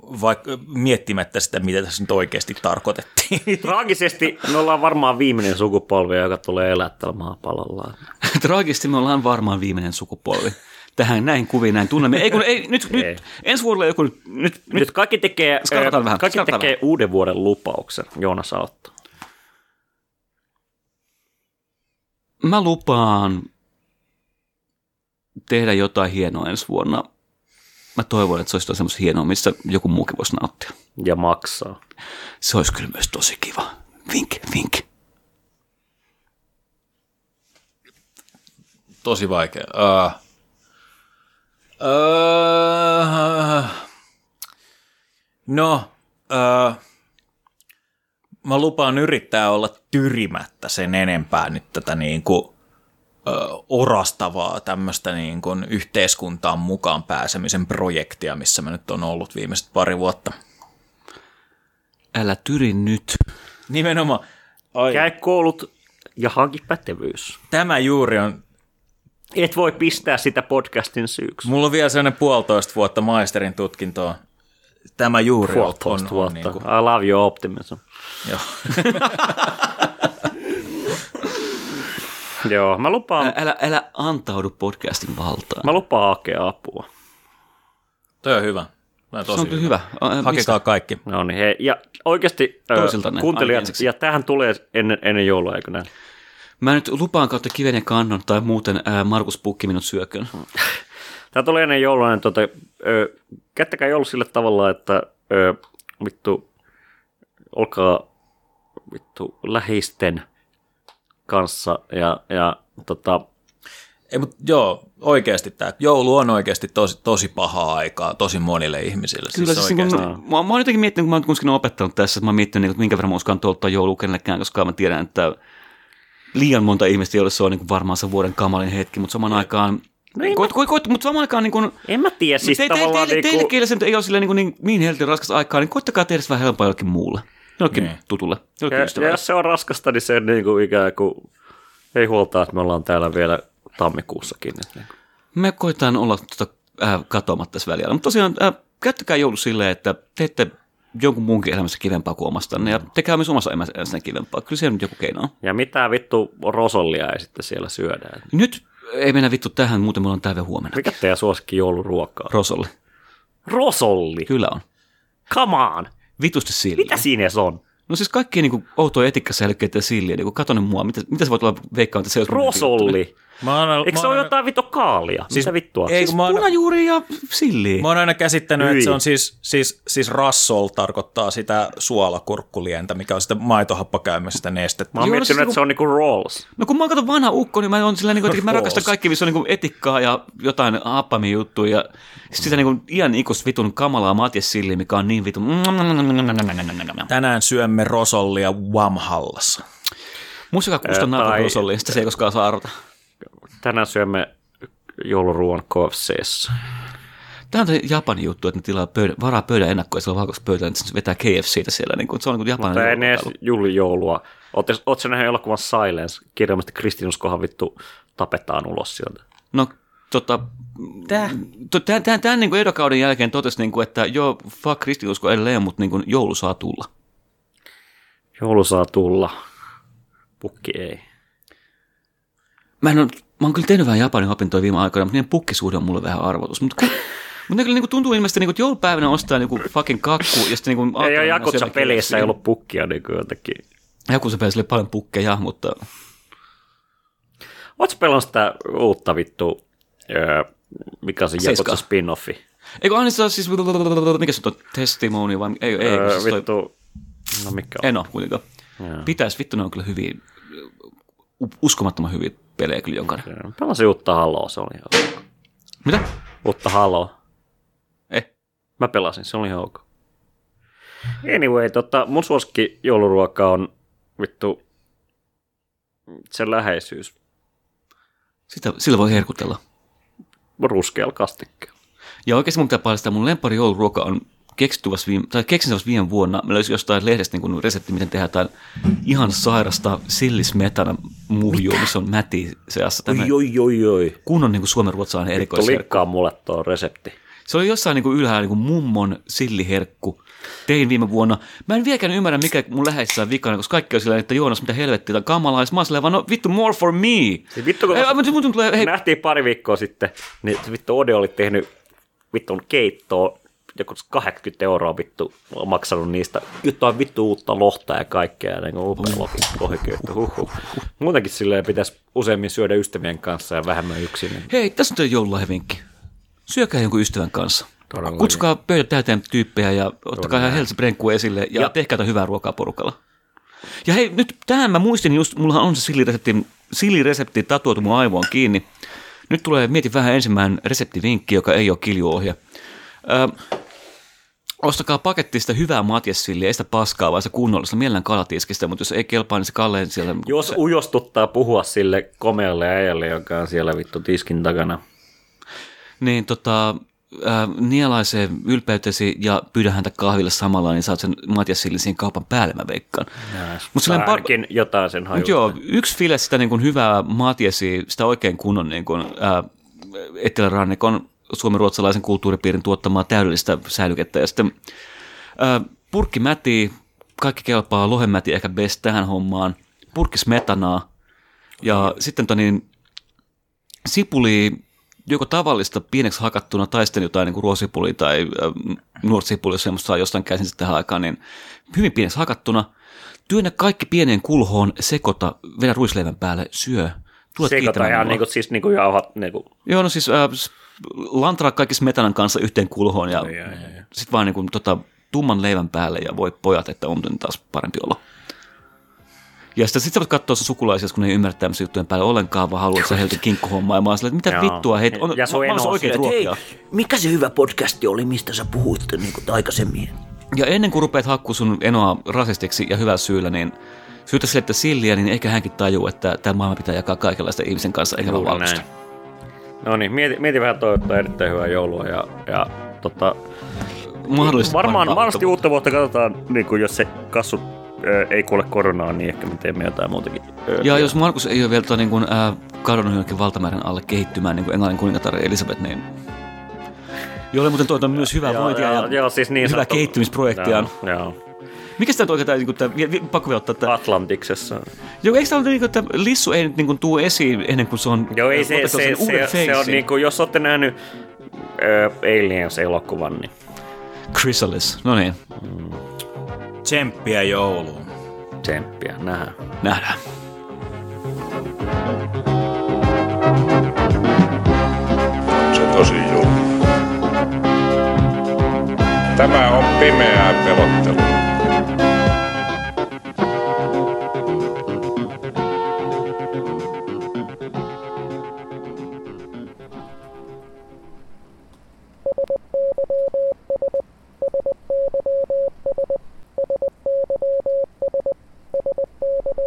vaikka miettimättä sitä, mitä tässä nyt oikeasti tarkoitettiin. Traagisesti me ollaan varmaan viimeinen sukupolvi, joka tulee elää tällä maapallolla. Traagisesti me ollaan varmaan viimeinen sukupolvi. Tähän näin kuviin, näin tunnemme. Ei kun, ei, nyt, ei. nyt, ensi vuodella joku, nyt, nyt, nyt kaikki tekee, skarvataan vähän, kaikki skarvataan tekee vähän. Uuden vuoden lupauksen, Joonas aloittaa. Mä lupaan tehdä jotain hienoa ensi vuonna. Mä toivon, että se olisi jotain semmoista hienoa, missä joku muukin voisi nauttia. Ja maksaa. Se olisi kyllä myös tosi kiva. Vink, vink. Tosi vaikea. Uh. Uh, no, uh, mä lupaan yrittää olla tyrimättä sen enempää nyt tätä niin kuin, uh, orastavaa tämmöistä niin kuin yhteiskuntaan mukaan pääsemisen projektia, missä mä nyt on ollut viimeiset pari vuotta. Älä tyri nyt. Nimenomaan. Ai. Käy koulut ja hanki pätevyys. Tämä juuri on... Et voi pistää sitä podcastin syyksi. Mulla on vielä sellainen puolitoista vuotta maisterin tutkintoa. Tämä juuri puolitoista on. Vuotta. Niin kuin... I love your optimism. Joo. Joo, mä lupaan... Ä, älä, älä antaudu podcastin valtaan. Mä lupaan hakea apua. Toi on hyvä. Mä tosi se on hyvä. hyvä. Hakekaa kaikki. No niin, hei. Ja oikeasti äh, kuuntelijat, aineeksi. Ja tähän tulee ennen, ennen joulua, eikö näin? Mä nyt lupaan kautta kiven ja kannon, tai muuten ää, Markus Pukki minut syököön. Tämä tulee ennen joulua, niin tuota, ö, käyttäkää joulu sillä tavalla, että ö, vittu, olkaa vittu lähisten kanssa ja, ja tota... Ei, mutta joo, oikeasti tämä. Joulu on oikeasti tosi, tosi pahaa aikaa tosi monille ihmisille. Kyllä, siis siis mä, mä oon jotenkin miettinyt, kun mä oon kuitenkin opettanut tässä, että mä oon miettinyt, että minkä verran mä uskaan tuolta joulua kenellekään, koska mä tiedän, että liian monta ihmistä, jolle se on niin varmaan se vuoden kamalin hetki, mutta samaan aikaan... No koit, mä... koit, koit, mutta samaan aikaan... Niin kuin, en mä tiedä, siis te, te, tavallaan... Teille, niin kuin... teille se ei ole silleen, niin, niin, niin helppo raskas aikaa, niin koittakaa tehdä vähän helpoa jollekin muulle. Jollekin niin. Tutulle. Jollekin ja, ja jos se on raskasta, niin se niin kuin ikään kuin... Ei huolta, että me ollaan täällä vielä tammikuussakin. Niin. Me koetaan olla tuota, äh, katoamatta tässä välillä, mutta tosiaan äh, käyttäkää joulu silleen, että teette jonkun muunkin elämässä kivempaa kuin omastanne ja tekää myös omassa elämässä kivempaa. Kyllä siellä nyt joku keino on. Ja mitä vittu rosollia ei sitten siellä syödä? Nyt ei mennä vittu tähän, muuten mulla on täyve huomenna. Mikä teidän suosikki jouluruokaa? Rosolli. Rosolli? Kyllä on. Come on! Vitusti silleen. Mitä siinä on? No siis kaikki niinku outoja etikkasälkeitä silleen, niinku katonen mua, mitä, mitä se voi olla veikkaan, että se olisi... Rosolli! Aina, eikö se ole aina... jotain vittu kaalia? Siis, mitä vittua? Ei, siis aina... punajuuri ja silliä. Mä oon aina käsittänyt, Yii. että se on siis, siis, siis rassol tarkoittaa sitä suolakurkkulientä, mikä on sitä maitohappakäymästä nestettä. Mä oon miettinyt, siis, että se on niinku rolls. No kun mä oon kato vanha ukko, niin mä oon sillä niinku, että mä rakastan kaikki, missä on niinku etikkaa ja jotain happamia juttuja. Ja sit sitä niinku iän ikus vitun kamalaa matjessilliä, mikä on niin vitun... Tänään syömme rosollia Wamhallassa. Muistakaa kustan naata rosollia, sitä se ei koskaan saa arvata. Tänään syömme jouluruuan K F C:ssä. Tämä on Japanin juttu, että ne tilaa pöydä, varaa pöydän ennakkoa ja se on valkoispöytään, että se vetää K F C:tä siellä. Niin kuin, se on niin kuin Japanin joulua. Mutta en edes julijoulua. Oletko sä nähnyt elokuvan Silence? Kirjallisesti kristinuskohan vittu tapetaan ulos sieltä. No tota, tämän, tämän, tämän niin kuin edokauden jälkeen totesi, niin kuin, että joo, fuck kristinusko edelleen, mutta niin kuin, joulu saa tulla. Joulu saa tulla. Pukki ei. Mä, en ole, mä oon kyllä tehnyt vähän Japanin opintoja viime aikoina, mutta niiden pukkisuhde on mulle vähän arvotus. Mutta mut ne kyllä niinku tuntuu ilmeisesti, että joulupäivänä ostaa niinku fucking kakku. Ja sitten niinku ei ole Jakutsa pelissä, ei ollut pukkia niinku jotenkin. Jakutsa pelissä oli paljon pukkeja, mutta... Ootko pelannut sitä uutta vittu, mikä on se Jakutsa spin-offi? Eikö aina se on siis, mikä se on tuo testimoni vai... Ei, ei, öö, siis vittu, toi... no mikä on? Eno kuitenkaan. Pitäis, vittu ne on kyllä hyviä... uskomattoman hyviä pelejä kyllä jonkaan. Pelasin uutta Haloa, se oli hauska. Mitä? Uutta Haloa. Eh. Mä pelasin, se oli hauska. Anyway, tota, mun suosikki jouluruoka on vittu sen läheisyys. Sitä, sillä voi herkutella. Ruskealla kastikkeella. Ja oikeasti mun pitää paljastaa, mun lempari jouluruoka on Viime, tai keksin sellaisen viime vuonna, mä löysin jostain lehdestä niin resepti, miten tehdään tämän ihan sairasta sillismetana muhjua, missä on mäti seassa. Oi, oi, oi, oi. Kun on niin suomenruotsalainen erikoisherkku. Vittu linkkaa mulle tuo resepti. Se oli jossain niin ylhäällä niin mummon silliherkku. Tein viime vuonna. Mä en vieläkään ymmärrä, mikä mun läheisessä on vikana, koska kaikki on sillä että Joonas, mitä helvettiä, tämä kamalaa. Ja mä oon silleen vaan, no vittu, more for me. Se vittu, kun hei, nähtiin pari viikkoa sitten, niin vittu Ode oli tehnyt vittun keittoa. Joku kahdeksankymmentä euroa vittu on maksanut niistä jotain vittu uutta lohtaa ja kaikkea, niin kuin upea lohiköyttä, huhhuh. Muutenkin silleen pitäisi useammin syödä ystävien kanssa ja vähemmän yksin. Hei, tässä on teille joululahjavinkki. Syökää jonkun ystävän kanssa. Todella kutsukaa pöydä täyteen tyyppejä ja ottakaa ihan helsiprenkkuun esille ja, ja tehkää hyvää ruokaa porukalla. Ja hei, nyt tähän mä muistin just, mullahan on se siliresepti, siliresepti tatuoitu mun aivoon kiinni. Nyt tulee, mietin vähän ensimmäinen reseptivinkki, joka ei ole kiljuohje. Öö, ostakaa pakettista hyvää matjessilliä, ei sitä paskaa, vaan se kunnollista, mielellään kalatiskistä, mutta jos ei kelpaa, niin se kalleen siellä... Jos se... ujostuttaa puhua sille komealle äijälle, joka on siellä vittu tiskin takana. Niin, tota, öö, nielaisee ylpeytesi ja pyydä häntä kahville samalla, niin saat sen matjessillin siihen kaupan päälle, mä veikkaan. Ainakin par... jotain sen hajusta. Joo, yksi file sitä niin kuin hyvää matjessia, sitä oikein kunnon niin kuin, öö, etelärannikon... suomenruotsalaisen kulttuuripiirin tuottamaa täydellistä säilykettä. Ja sitten ää, purkki mäti, kaikki kelpaa, lohemäti ehkä best tähän hommaan, purkki smetanaa ja sitten niin, sipuli joko tavallista pieneksi hakattuna tai sitten jotain niin kuin ruosipuli tai nuortsipuli, jos semmoista saa jostain käsin sitten tähän aikaan, niin hyvin pieneksi hakattuna. Työnnä kaikki pieneen kulhoon, sekoita, vedä ruisleivän päälle, syö. Sekoita ihan niin kuin, siis niin kuin jauhat. Niin kuin. Joo, no siis... Ää, lantraa kaikki smetanan kanssa yhteen kulhoon ja, ja, ja, ja. sitten vaan niin tota, tumman leivän päälle ja voi pojat, että on taas parempi olla. Ja sitten sit sä voit katsoa sun sukulaisia, kun ei ymmärrä tämmöisen juttujen päälle ollenkaan, vaan haluat sä heiltä kinkkuhommaa ja mä oon sillä, että mitä vittua, hei, on, ja mä oon oikein ruokia. Mikä se hyvä podcasti oli, mistä sä puhuit niin kuin aikaisemmin? Ja ennen kuin rupeat hakkuu sun enoa rasistiksi ja hyvällä syyllä, niin syytä sille, että silliä, niin eikä hänkin tajuu, että tämä maailma pitää jakaa kaikenlaista ihmisen kanssa, eikä vaan valkoista. No niin, mieti, mieti vähän toivottaa erittäin hyvää joulua ja, ja tota, varmaan varmasti uutta vuotta katsotaan, niin kuin jos se kassu ää, ei kuole koronaa, niin ehkä me teemme jotain muutakin. Ja jos Markus ei ole vielä tuo niin kadonnut jonnekin valtamäärän alle kehittymään niin kuin Englannin kuningatar Elisabeth, niin jolle muuten toivotan myös hyvää vointia ja, ja, ja siis niin hyvää sanottu kehittymisprojektia. Joo, joo. Mikä sitä oikein niin tämä, pakko vielä ottaa tämä? Atlantiksessa. Joo, eikö tämä niin tämä lissu ei nyt niin tule esiin ennen kuin se on joo, ei se, se, se, uuden se, se on niin kuin, jos olette nähnyt äh, Aliens-elokuvan, niin Chrysalis, no niin. Mm. Tsemppiä jouluun. Tsemppiä, nähdään. Nähdään. Se tosi joulu. Tämä on pimeää pelottelua.